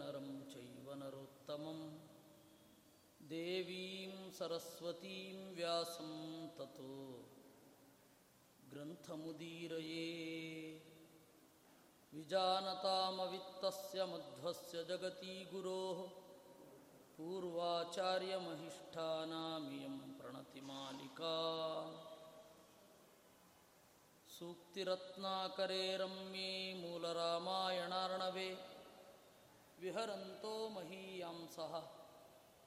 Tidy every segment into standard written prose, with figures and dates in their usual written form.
ನರಂ ಚೈವ ನರೋತ್ತಮಂ ದೇವೀಂ ಸರಸ್ವತೀಂ ವ್ಯಾಸಂ ತತೋ ಗ್ರಂಥಮುದೀರಯೇ. ವಿಜಾನತಾಮವಿತ್ತಸ್ಯ ಮಧ್ವಸ್ಯ ಜಗತಿ ಗುರೋಃ ಪೂರ್ವಾಚಾರ್ಯಮಹಿಷ್ಠಾನಾಮಿಯಂ ಪ್ರಣತಿಮಾಲಿಕಾ. ಸೂಕ್ತಿರತ್ನಾಕರೇ ರಮ್ಯೇ ಮೂಲರಾಮಾಯಣಾರ್ಣವೇ ವಿಹರಂತೋ ಮಹೀಯಾಂಸಃ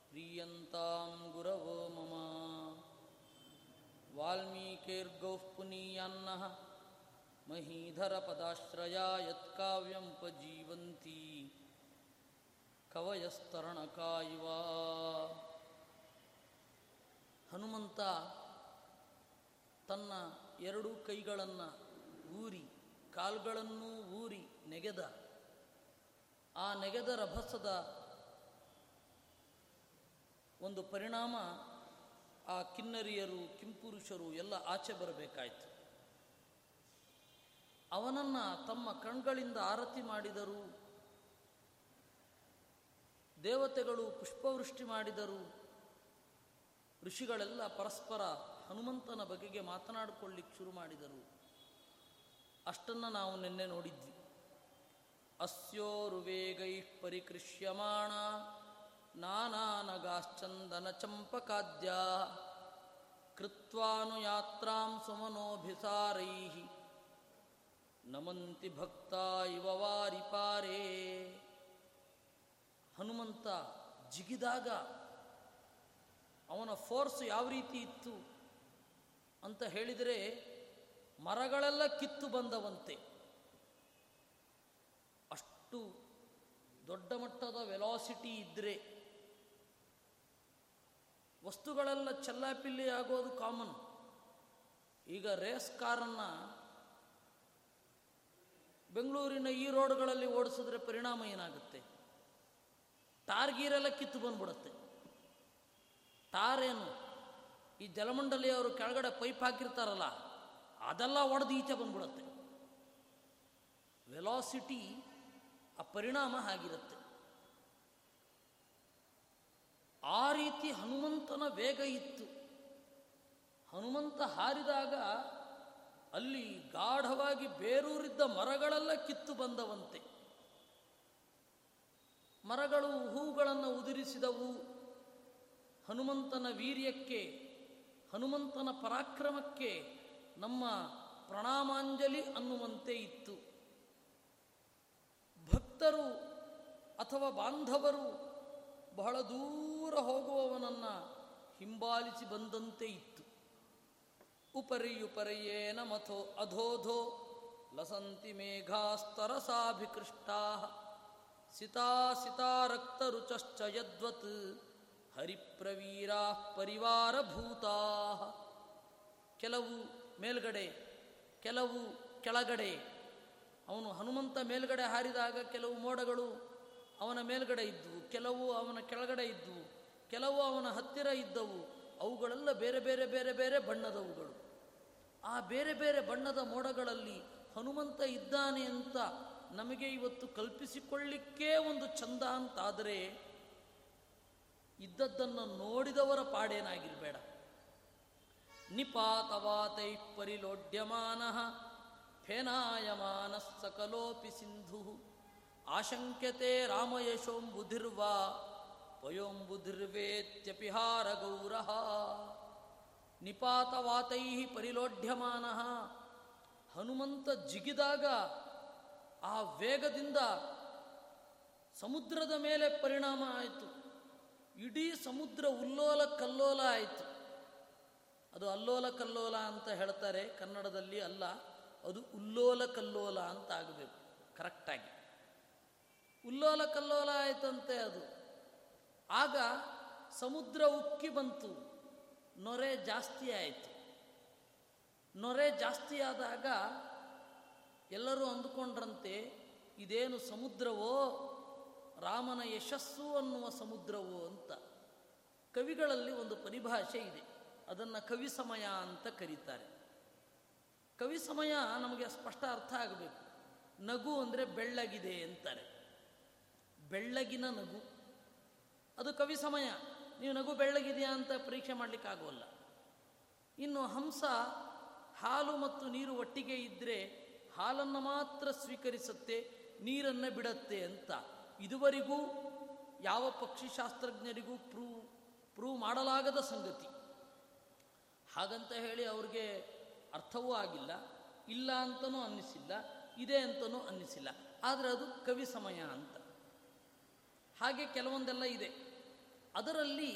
ಪ್ರೀಯಂತಾಂ ಗುರವೋ ಮಮ. ವಾಲ್ಮೀಕೇರ್ಗೌಃ ಪುನೀಯಾನ್ನಃ ಮಹೀಧರಪದಾಶ್ರಯಾ ಯತ್ಕಾವ್ಯಂಪಜೀವಂತಿ ಕವಯಸ್ತರಣಕಾಯಿವ. ಹನುಮಂತ ತನ್ನ ಎರಡೂ ಕೈಗಳನ್ನು ಊರಿ ಕಾಲುಗಳನ್ನೂ ಊರಿ ನೆಗೆದ. ಆ ನೆಗೆದ ರಭಸದ ಒಂದು ಪರಿಣಾಮ ಆ ಕಿನ್ನರಿಯರು ಕಿಂಪುರುಷರು ಎಲ್ಲ ಆಚೆ ಬರಬೇಕಾಯಿತು. ಅವನನ್ನು ತಮ್ಮ ಕಣ್ಗಳಿಂದ ಆರತಿ ಮಾಡಿದರು, ದೇವತೆಗಳು ಪುಷ್ಪವೃಷ್ಟಿ ಮಾಡಿದರು, ಋಷಿಗಳೆಲ್ಲ ಪರಸ್ಪರ ಹನುಮಂತನ ಬಗೆಗೆ ಮಾತನಾಡಿಕೊಳ್ಳಿಕ್ಕೆ ಶುರು ಮಾಡಿದರು. ಅಷ್ಟನ್ನು ನಾವು ನಿನ್ನೆ ನೋಡಿದ್ವಿ. ಅಸ್ಯೋರುವೇಗೈ ಪರಿಕೃಷ್ಯಮಾಣ ನಾನಾ ನಗಾಶ್ಚಂದನ ಚಂಪಕಾದ್ಯ ಕೃತ್ವಾನುಯಾತ್ರಾಂ ಸುಮನೋಭಿಸಾರೈ ನಮಂತಿ ಭಕ್ತ ಇವ ವಾರಿ ಪಾರೇ. ಹನುಮಂತ ಜಿಗಿದಾಗ ಅವನ ಫೋರ್ಸ್ ಯಾವ ರೀತಿ ಇತ್ತು ಅಂತ ಹೇಳಿದರೆ ಮರಗಳೆಲ್ಲ ಕಿತ್ತು ಬಂದವಂತೆ. ಅಷ್ಟು ದೊಡ್ಡ ಮಟ್ಟದ ವೆಲಾಸಿಟಿ ಇದ್ದರೆ ವಸ್ತುಗಳೆಲ್ಲ ಚೆಲ್ಲಾಪಿಲ್ಲಿ ಆಗೋದು ಕಾಮನ್. ಈಗ ರೇಸ್ ಕಾರನ್ನು ಬೆಂಗಳೂರಿನ ಈ ರೋಡ್ಗಳಲ್ಲಿ ಓಡಿಸಿದ್ರೆ ಪರಿಣಾಮ ಏನಾಗುತ್ತೆ? ಟಾರ್ಗೀರೆಲ್ಲ ಕಿತ್ತು ಬಂದ್ಬಿಡುತ್ತೆ. ಟಾರೇನು ಈ ಜಲಮಂಡಲಿ ಅವರು ಕೆಳಗಡೆ ಪೈಪ್ ಹಾಕಿರ್ತಾರಲ್ಲ ಅದೆಲ್ಲ ಒಡೆದು ಈಚೆ ಬಂದ್ಬಿಡುತ್ತೆ. ವೆಲಾಸಿಟಿ ಆ ಪರಿಣಾಮ ಆಗಿರುತ್ತೆ. ಆ ರೀತಿ ಹನುಮಂತನ ವೇಗ ಇತ್ತು. ಹನುಮಂತ ಹಾರಿದಾಗ ಅಲ್ಲಿ ಗಾಢವಾಗಿ ಬೇರೂರಿದ್ದ ಮರಗಳೆಲ್ಲ ಕಿತ್ತು ಬಂದವಂತೆ. ಮರಗಳು ಹೂಗಳನ್ನು ಉದುರಿಸಿದವು. ಹನುಮಂತನ ವೀರ್ಯಕ್ಕೆ, ಹನುಮಂತನ ಪರಾಕ್ರಮಕ್ಕೆ ನಮ್ಮ ಪ್ರಣಾಮಾಂಜಲಿ ಅನ್ನುವಂತೆ ಇತ್ತು. ಭಕ್ತರು ಅಥವಾ ಬಾಂಧವರು ಬಹಳ ದೂರ ಹೋಗುವವನನ್ನು ಹಿಂಬಾಲಿಸಿ ಬಂದಂತೆ ಇತ್ತು. ಉಪರಿಯುಪರಿಯೇನ ಮಥೋ ಅಧೋಧೋ ಲಸಂತಿ ಮೇಘಾಸ್ತರಸಾಭಿಕೃಷ್ಟಾ ಸಿತಾರಕ್ತರುಚಶ್ಚ ಯದ್ವತ್ ಹರಿಪ್ರವೀರಾ ಪರಿವಾರ ಭೂತಾ. ಕೆಲವು ಮೇಲ್ಗಡೆ ಕೆಲವು ಕೆಳಗಡೆ. ಅವನು ಹನುಮಂತ ಮೇಲ್ಗಡೆ ಹಾರಿದಾಗ ಕೆಲವು ಮೋಡಗಳು ಅವನ ಮೇಲ್ಗಡೆ ಇದ್ದವು, ಕೆಲವು ಅವನ ಕೆಳಗಡೆ ಇದ್ದವು, ಕೆಲವು ಅವನ ಹತ್ತಿರ ಇದ್ದವು. ಅವುಗಳೆಲ್ಲ ಬೇರೆ ಬೇರೆ ಬೇರೆ ಬೇರೆ ಬಣ್ಣದವುಗಳು. ಆ ಬೇರೆ ಬೇರೆ ಬಣ್ಣದ ಮೋಡಗಳಲ್ಲಿ ಹನುಮಂತ ಇದ್ದಾನೆ ಅಂತ ನಮಗೆ ಇವತ್ತು ಕಲ್ಪಿಸಿಕೊಳ್ಳಿಕ್ಕೇ ಒಂದು ಚಂದ ಅಂತಾದರೆ ಇದ್ದದ್ದನ್ನು ನೋಡಿದವರ ಪಾಡೇನಾಗಿರಬೇಡ. ನಿಪಾತವಾತೈ ಪರಿಲೋಢ್ಯಮಾನಃ ಫೇನಾಯಮಾನಃ ಸಕಲೋಪಿ ಸಿಂಧುಃ ಆಶಂಕ್ಯತೆ ರಾಮಯಶೋಂಬುಧಿರ್ವಾ ಪಯೋಂಬುಧಿರ್ವೇತ್ಯಪಿಹಾರ ಗೌರಃ. ನಿಪಾತವಾತೈ ಪರಿಲೋಢ್ಯಮಾನಃ. ಹನುಮಂತ ಜಿಗಿದಾಗ ಆ ವೇಗದಿಂದ ಸಮುದ್ರದ ಮೇಲೆ ಪರಿಣಾಮ ಆಯಿತು. ಇಡೀ ಸಮುದ್ರ ಉಲ್ಲೋಲ ಕಲ್ಲೋಲ ಆಯಿತು. ಅದು ಅಲ್ಲೋಲ ಕಲ್ಲೋಲ ಅಂತ ಹೇಳ್ತಾರೆ ಕನ್ನಡದಲ್ಲಿ, ಅಲ್ಲ, ಅದು ಉಲ್ಲೋಲ ಕಲ್ಲೋಲ ಅಂತ ಆಗಬೇಕು ಕರೆಕ್ಟಾಗಿ. ಉಲ್ಲೋಲ ಕಲ್ಲೋಲ ಆಯಿತಂತೆ ಅದು. ಆಗ ಸಮುದ್ರ ಉಕ್ಕಿ ಬಂತು, ನೊರೆ ಜಾಸ್ತಿ ಆಯಿತು. ನೊರೆ ಜಾಸ್ತಿ ಆದಾಗ ಎಲ್ಲರೂ ಅಂದುಕೊಂಡ್ರಂತೆ ಇದೇನು ಸಮುದ್ರವೋ, ರಾಮನ ಯಶಸ್ಸು ಅನ್ನುವ ಸಮುದ್ರವೋ ಅಂತ. ಕವಿಗಳಲ್ಲಿ ಒಂದು ಪರಿಭಾಷೆ ಇದೆ, ಅದನ್ನು ಕವಿ ಸಮಯ ಅಂತ ಕರೀತಾರೆ. ಕವಿ ಸಮಯ ನಮಗೆ ಸ್ಪಷ್ಟ ಅರ್ಥ ಆಗಬೇಕು. ನಗು ಅಂದರೆ ಬೆಳ್ಳಗಿದೆ ಅಂತಾರೆ, ಬೆಳ್ಳಗಿನ ನಗು. ಅದು ಕವಿ ಸಮಯ, ನೀವು ನಗು ಬೆಳ್ಳಗಿದೆಯಾ ಅಂತ ಪರೀಕ್ಷೆ ಮಾಡಲಿಕ್ಕಾಗೋಲ್ಲ. ಇನ್ನು ಹಂಸ ಹಾಲು ಮತ್ತು ನೀರು ಒಟ್ಟಿಗೆ ಇದ್ದರೆ ಹಾಲನ್ನು ಮಾತ್ರ ಸ್ವೀಕರಿಸುತ್ತೆ, ನೀರನ್ನು ಬಿಡತ್ತೆ ಅಂತ ಇದುವರೆಗೂ ಯಾವ ಪಕ್ಷಿಶಾಸ್ತ್ರಜ್ಞರಿಗೂ ಪ್ರೂವ್ ಮಾಡಲಾಗದ ಸಂಗತಿ. ಹಾಗಂತ ಹೇಳಿ ಅವ್ರಿಗೆ ಅರ್ಥವೂ ಆಗಿಲ್ಲ, ಇಲ್ಲ ಅಂತನೂ ಅನ್ನಿಸಿಲ್ಲ, ಇದೆ ಅಂತನೂ ಅನ್ನಿಸಿಲ್ಲ. ಆದರೆ ಅದು ಕವಿ ಸಮಯ ಅಂತ. ಹಾಗೆ ಕೆಲವೊಂದೆಲ್ಲ ಇದೆ, ಅದರಲ್ಲಿ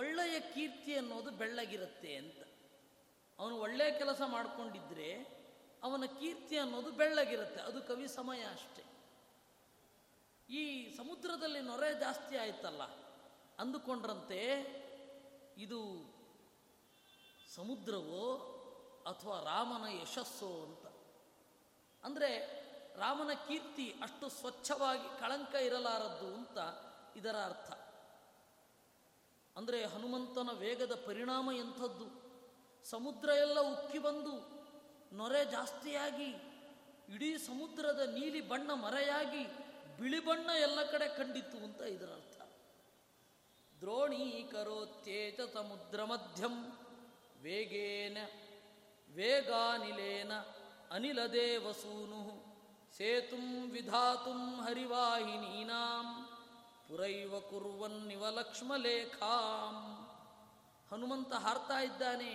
ಒಳ್ಳೆಯ ಕೀರ್ತಿ ಅನ್ನೋದು ಬೆಳ್ಳಗಿರುತ್ತೆ ಅಂತ. ಅವನು ಒಳ್ಳೆಯ ಕೆಲಸ ಮಾಡಿಕೊಂಡಿದ್ರೆ ಅವನ ಕೀರ್ತಿ ಅನ್ನೋದು ಬೆಳ್ಳಗಿರುತ್ತೆ, ಅದು ಕವಿ ಸಮಯ ಅಷ್ಟೆ. ಈ ಸಮುದ್ರದಲ್ಲಿ ನೊರೆ ಜಾಸ್ತಿ ಆಯ್ತಲ್ಲ ಅಂದುಕೊಂಡ್ರಂತೆ ಇದು ಸಮುದ್ರವೋ ಅಥವಾ ರಾಮನ ಯಶಸ್ಸೋ ಅಂತ. ಅಂದರೆ ರಾಮನ ಕೀರ್ತಿ ಅಷ್ಟು ಸ್ವಚ್ಛವಾಗಿ ಕಳಂಕ ಇರಲಾರದ್ದು ಅಂತ ಇದರ ಅರ್ಥ. ಅಂದರೆ ಹನುಮಂತನ ವೇಗದ ಪರಿಣಾಮ ಎಂಥದ್ದು, ಸಮುದ್ರ ಎಲ್ಲ ಉಕ್ಕಿ ಬಂದು ನೊರೆ ಜಾಸ್ತಿಯಾಗಿ ಇಡೀ ಸಮುದ್ರದ ನೀಲಿ ಬಣ್ಣ ಮರೆಯಾಗಿ ಬಿಳಿ ಬಣ್ಣ ಎಲ್ಲ ಕಡೆ ಕಂಡಿತು ಅಂತ ಇದರ ಅರ್ಥ. ದ್ರೋಣೀಕರೋತ್ಯೇತ ಸಮುದ್ರ ಮಧ್ಯಂ ವೇಗೇನ ವೇಗಾನಿಲೇನ ಅನಿಲದೇವಸೂನು ಸೇತುಂ ವಿಧಾತುಂ ಹರಿವಾಹಿನೀನಾಂ ಪುರೈವ ಕುರ್ವನ್ನಿವ ಲಕ್ಷ್ಮಲೇಖಾಂ. ಹನುಮಂತ ಹಾರ್ತಾ ಇದ್ದಾನೆ.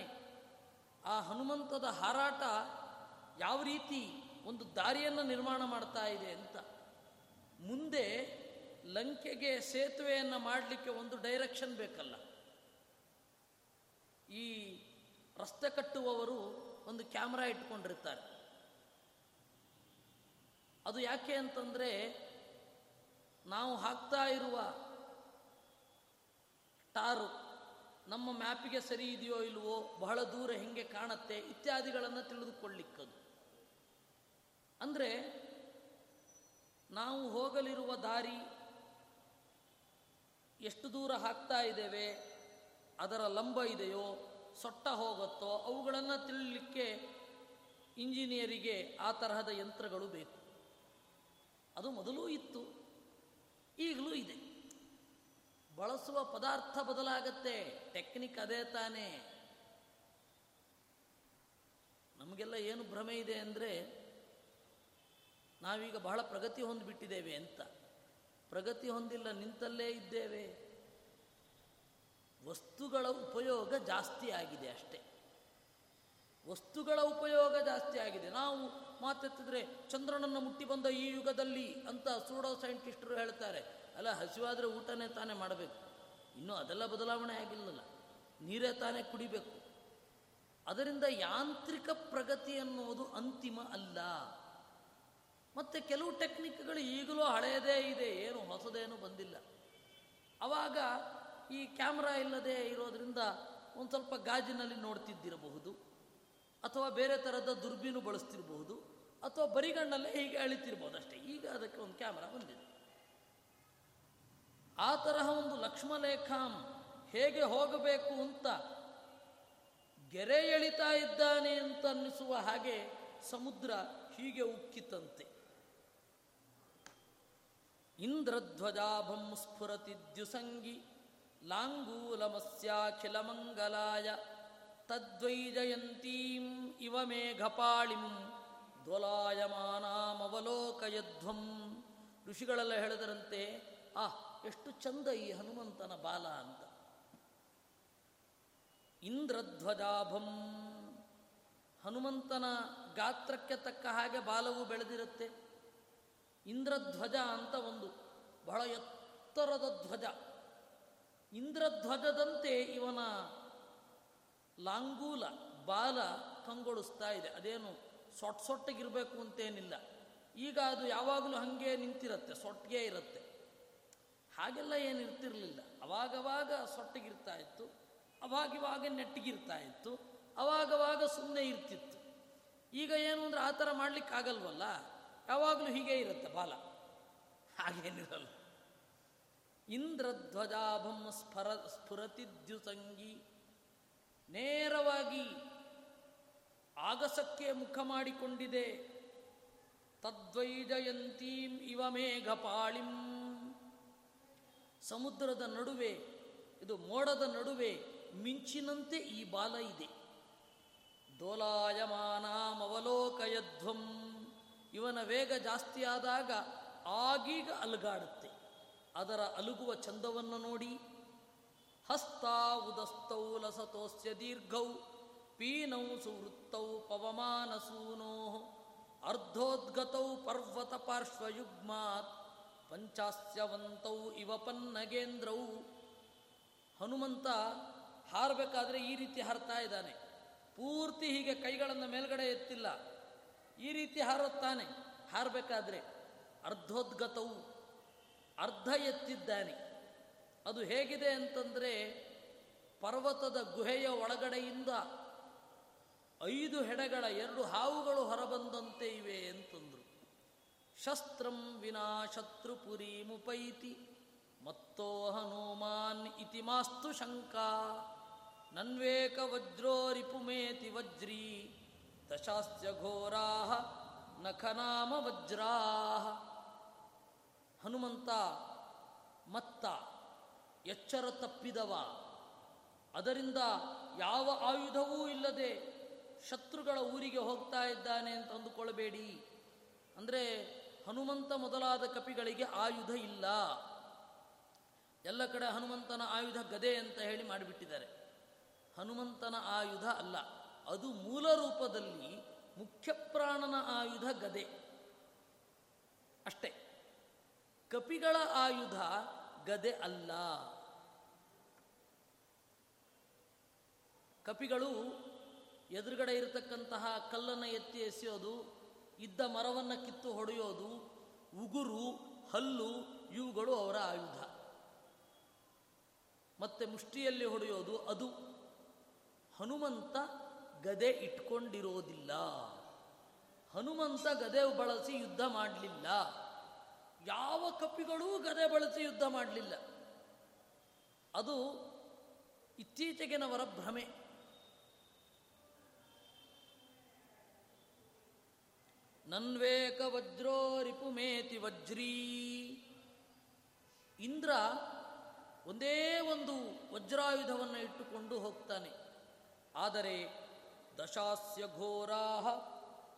ಆ ಹನುಮಂತದ ಹಾರಾಟ ಯಾವ ರೀತಿ ಒಂದು ದಾರಿಯನ್ನು ನಿರ್ಮಾಣ ಮಾಡ್ತಾ ಇದೆ ಅಂತ. ಮುಂದೆ ಲಂಕೆಗೆ ಸೇತುವೆಯನ್ನು ಮಾಡಲಿಕ್ಕೆ ಒಂದು ಡೈರೆಕ್ಷನ್ ಬೇಕಲ್ಲ. ಈ ರಸ್ತೆ ಕಟ್ಟುವವರು ಒಂದು ಕ್ಯಾಮ್ರಾ ಇಟ್ಕೊಂಡಿರ್ತಾರೆ. ಅದು ಯಾಕೆ ಅಂತಂದರೆ ನಾವು ಹಾಕ್ತಾ ಇರುವ ಟಾರು ನಮ್ಮ ಮ್ಯಾಪಿಗೆ ಸರಿ ಇದೆಯೋ ಇಲ್ವೋ, ಬಹಳ ದೂರ ಹೆಂಗೆ ಕಾಣತ್ತೆ ಇತ್ಯಾದಿಗಳನ್ನು ತಿಳಿದುಕೊಳ್ಳಿಕ್ಕದು. ಅಂದರೆ ನಾವು ಹೋಗಲಿರುವ ದಾರಿ ಎಷ್ಟು ದೂರ ಹಾಕ್ತಾ ಇದ್ದೇವೆ, ಅದರ ಲಂಬ ಇದೆಯೋ ಸೊಟ್ಟ ಹೋಗುತ್ತೋ ಅವುಗಳನ್ನು ತಿಳಿಲಿಕ್ಕೆ ಇಂಜಿನಿಯರಿಗೆ ಆ ತರಹದ ಯಂತ್ರಗಳು ಬೇಕು. ಅದು ಮೊದಲೂ ಇತ್ತು, ಈಗಲೂ ಇದೆ. ಬಳಸುವ ಪದಾರ್ಥ ಬದಲಾಗತ್ತೆ, ಟೆಕ್ನಿಕ್ ಅದೇ ತಾನೇ. ನಮಗೆಲ್ಲ ಏನು ಭ್ರಮೆ ಇದೆ ಅಂದರೆ ನಾವೀಗ ಬಹಳ ಪ್ರಗತಿ ಹೊಂದಿಬಿಟ್ಟಿದ್ದೇವೆ ಅಂತ. ಪ್ರಗತಿ ಹೊಂದಿಲ್ಲ, ನಿಂತಲ್ಲೇ ಇದ್ದೇವೆ. ವಸ್ತುಗಳ ಉಪಯೋಗ ಜಾಸ್ತಿ ಆಗಿದೆ ಅಷ್ಟೇ. ವಸ್ತುಗಳ ಉಪಯೋಗ ಜಾಸ್ತಿ ಆಗಿದೆ. ನಾವು ಮಾತೆತ್ತಿದ್ರೆ ಚಂದ್ರನನ್ನು ಮುಟ್ಟಿ ಬಂದ ಈ ಯುಗದಲ್ಲಿ ಅಂತ ಸೂಡೋ ಸೈಂಟಿಸ್ಟರು ಹೇಳ್ತಾರೆ. ಅಲ್ಲ, ಹಸಿವಾದರೆ ಊಟನೇ ತಾನೇ ಮಾಡಬೇಕು, ಇನ್ನೂ ಅದೆಲ್ಲ ಬದಲಾವಣೆ ಆಗಿಲ್ಲಲ್ಲ. ನೀರೇ ತಾನೇ ಕುಡಿಬೇಕು. ಅದರಿಂದ ಯಾಂತ್ರಿಕ ಪ್ರಗತಿ ಅನ್ನೋದು ಅಂತಿಮ ಅಲ್ಲ. ಮತ್ತು ಕೆಲವು ಟೆಕ್ನಿಕ್ಗಳು ಈಗಲೂ ಹಳೆಯದೇ ಇದೆ, ಏನು ಹೊಸದೇನು ಬಂದಿಲ್ಲ. ಆವಾಗ ಈ ಕ್ಯಾಮ್ರಾ ಇಲ್ಲದೆ ಇರೋದರಿಂದ ಒಂದು ಸ್ವಲ್ಪ ಗಾಜಿನಲ್ಲಿ ನೋಡ್ತಿದ್ದಿರಬಹುದು, ಅಥವಾ ಬೇರೆ ಥರದ ದುರ್ಬೀನು ಬಳಸ್ತಿರಬಹುದು, ಅಥವಾ ಬರಿಗಣ್ಣಲ್ಲೇ ಹೀಗೆ ಅಳಿತಿರ್ಬೋದು ಅಷ್ಟೇ. ಈಗ ಅದಕ್ಕೆ ಒಂದು ಕ್ಯಾಮ್ರಾ ಬಂದಿದೆ. ಆ ತರಹ ಒಂದು ಲಕ್ಷ್ಮಲೇಖಾಂ ಹೇಗೆ ಹೋಗಬೇಕು ಅಂತ, ಗೆರೆ ಎಳಿತಾ ಇದ್ದಾನೆ ಅಂತ ಅನ್ನಿಸುವ ಹಾಗೆ ಸಮುದ್ರ ಹೀಗೆ ಉಕ್ಕಿತಂತೆ. ಇಂದ್ರಧ್ವಜಾಭಂ ಸ್ಫುರತಿ ದ್ಯುಸಂಗಿ ಲಾಂಗೂಲಮಸ್ಯಾಖಿಲಮಂಗಲಾಯ ತದ್ವೈಜಯಂತೀಂ ಇವ ಮೇಘಪಾಳಿಂ ದೋಲಾಯಮಾನಾಮವಲೋಕಯಧ್ವಂ. ಋಷಿಗಳೆಲ್ಲ ಹೇಳಿದರಂತೆ, ಆ ಎಷ್ಟು ಚಂದ ಈ ಹನುಮಂತನ ಬಾಲ ಅಂತ. ಇಂದ್ರಧ್ವಜಾಭಂ, ಹನುಮಂತನ ಗಾತ್ರಕ್ಕೆ ತಕ್ಕ ಹಾಗೆ ಬಾಲವು ಬೆಳೆದಿರುತ್ತೆ. ಇಂದ್ರಧ್ವಜ ಅಂತ ಒಂದು ಬಹಳ ಎತ್ತರದ ಧ್ವಜ. ಇಂದ್ರಧ್ವಜದಂತೆ ಇವನ ಲಾಂಗೂಲ ಬಾಲ ಕಂಗೊಳಿಸ್ತಾ ಇದೆ. ಅದೇನು ಸೊಟ್ಟಗಿರಬೇಕು ಅಂತೇನಿಲ್ಲ, ಈಗ ಅದು ಯಾವಾಗಲೂ ಹಾಗೆ ನಿಂತಿರುತ್ತೆ, ಸೊಟ್ಟಿಗೆ ಇರುತ್ತೆ. ಹಾಗೆಲ್ಲ ಏನು ಇರ್ತಿರಲಿಲ್ಲ. ಅವಾಗವಾಗ ಸೊಟ್ಟಗಿರ್ತಾ ಇತ್ತು, ಅವಾಗಿವಾಗ ನೆಟ್ಟಿಗಿರ್ತಾ ಇತ್ತು, ಅವಾಗವಾಗ ಸುಮ್ಮನೆ ಇರ್ತಿತ್ತು. ಈಗ ಏನು ಅಂದರೆ ಆ ಥರ ಮಾಡಲಿಕ್ಕಾಗಲ್ವಲ್ಲ, ಯಾವಾಗಲೂ ಹೀಗೆ ಇರುತ್ತೆ ಬಾಲ, ಹಾಗೇನಿರಲ್ಲ. ಇಂದ್ರಧ್ವಜಾಭಂ ಸ್ಫುರತಿ ದ್ಯುಸಂಗಿ, ನೇರವಾಗಿ ಆಗಸಕ್ಕೆ ಮುಖ ಮಾಡಿಕೊಂಡಿದೆ. ತದ್ವೈ ಜಯಂತೀಂ ಇವ ಮೇಘಪಾಳಿಂ, ಸಮುದ್ರದ ನಡುವೆ, ಇದು ಮೋಡದ ನಡುವೆ ಮಿಂಚಿನಂತೆ ಈ ಬಾಲ ಇದೆ. ದೋಲಾಯಮಾನಾಮವಲೋಕಯಧ್ವಂ, ಇವನ ವೇಗ ಜಾಸ್ತಿಯಾದಾಗ ಆಗೀಗ ಅಲುಗಾಡುತ್ತೆ. ಅದರ ಅಲುಗುವ ಚಂದವನ್ನು ನೋಡಿ. ಹಸ್ತಾವುದಸ್ತೌ ಲಸತೋಸ್ಯ ದೀರ್ಘೌ ಪೀನೌ ಸುವೃತ್ತೌ ಪವಮಾನಸೂನೋ ಅರ್ಧೋದ್ಗತೌ ಪರ್ವತ ಪಾರ್ಶ್ವಯುಗ್ಮಾತ್ ಪಂಚಾಸ್ಯವಂತೌ ಇವ ಪನ್ನಗೇಂದ್ರೌ. ಹನುಮಂತ ಹಾರಬೇಕಾದ್ರೆ ಈ ರೀತಿ ಹಾರ್ತಾ ಇದ್ದಾನೆ. ಪೂರ್ತಿ ಹೀಗೆ ಕೈಗಳನ್ನು ಮೇಲ್ಗಡೆ ಎತ್ತಿಲ್ಲ, ಈ ರೀತಿ ಹಾರುತ್ತಾನೆ. ಹಾರಬೇಕಾದ್ರೆ ಅರ್ಧೋದ್ಗತವು ಅರ್ಧ ಎತ್ತಿದ್ದಾನೆ. ಅದು ಹೇಗಿದೆ ಅಂತಂದರೆ, ಪರ್ವತದ ಗುಹೆಯ ಒಳಗಡೆಯಿಂದ 5 ಹೆಣಗಳ 2 ಹಾವುಗಳು ಹೊರಬಂದಂತೆ ಇವೆ ಅಂತಂದರು. ಶಸ್ತ್ರಂ ವಿನಾ ಶತ್ರುಪುರಿ ಮುಪೈತಿ ಮತ್ತೋ ಹನುಮಾನ್ ಇತಿ ಮಾಸ್ತು ಶಂಕಾ. ನನ್ವೇಕ ವಜ್ರೋ ರಿಪುಮೇತಿ ವಜ್ರೀ ದಶಾಸ್ಯ ಘೋರಾ ನಖನಾಮ ವಜ್ರಾ. ಹನುಮಂತ ಮತ್ತ, ಎಚ್ಚರ ತಪ್ಪಿದವ, ಅದರಿಂದ ಯಾವ ಆಯುಧವೂ ಇಲ್ಲದೆ ಶತ್ರುಗಳ ಊರಿಗೆ ಹೋಗ್ತಾ ಇದ್ದಾನೆ ಅಂತ ಅಂದುಕೊಳ್ಳಬೇಡಿ. ಅಂದರೆ ಹನುಮಂತ ಮೊದಲಾದ ಕಪಿಗಳಿಗೆ ಆಯುಧ ಇಲ್ಲ. ಎಲ್ಲ ಕಡೆ ಹನುಮಂತನ ಆಯುಧ ಗದೆ ಅಂತ ಹೇಳಿ ಮಾಡಿಬಿಟ್ಟಿದ್ದಾರೆ. ಹನುಮಂತನ ಆಯುಧ ಅಲ್ಲ, ಅದು ಮೂಲ ರೂಪದಲ್ಲಿ ಮುಖ್ಯಪ್ರಾಣನ ಆಯುಧ ಗದೆ ಅಷ್ಟೇ. ಕಪಿಗಳ ಆಯುಧ ಗದೆ ಅಲ್ಲ. ಕಪಿಗಳು ಎದುರುಗಡೆ ಇರತಕ್ಕಂತಹ ಕಲ್ಲನ್ನು ಎತ್ತಿ ಎಸೆಯೋದು, ಇದ್ದ ಮರವನ್ನು ಕಿತ್ತು ಹೊಡೆಯೋದು, ಉಗುರು, ಹಲ್ಲು, ಇವುಗಳು ಅವರ ಆಯುಧ. ಮತ್ತೆ ಮುಷ್ಟಿಯಲ್ಲಿ ಹೊಡೆಯೋದು ಅದು. ಹನುಮಂತ ಗದೆ ಇಟ್ಕೊಂಡಿರೋದಿಲ್ಲ, ಹನುಮಂತ ಗದೆ ಬಳಸಿ ಯುದ್ಧ ಮಾಡಲಿಲ್ಲ. ಯಾವ ಕಪಿಗಳೂ ಗದೆ ಬಳಸಿ ಯುದ್ಧ ಮಾಡಲಿಲ್ಲ. ಅದು ಇತ್ತೀಚೆಗಿನವರ ಭ್ರಮೆ. ನನ್ವೇಕ ವಜ್ರೋ ರಿಪುಮೇತಿ ವಜ್ರೀ. ಇಂದ್ರ ಒಂದೇ ಒಂದು ವಜ್ರಾಯುಧವನ್ನು ಇಟ್ಟುಕೊಂಡು ಹೋಗ್ತಾನೆ. ಆದರೆ ದಶಾಸ್ಯ ಘೋರಾ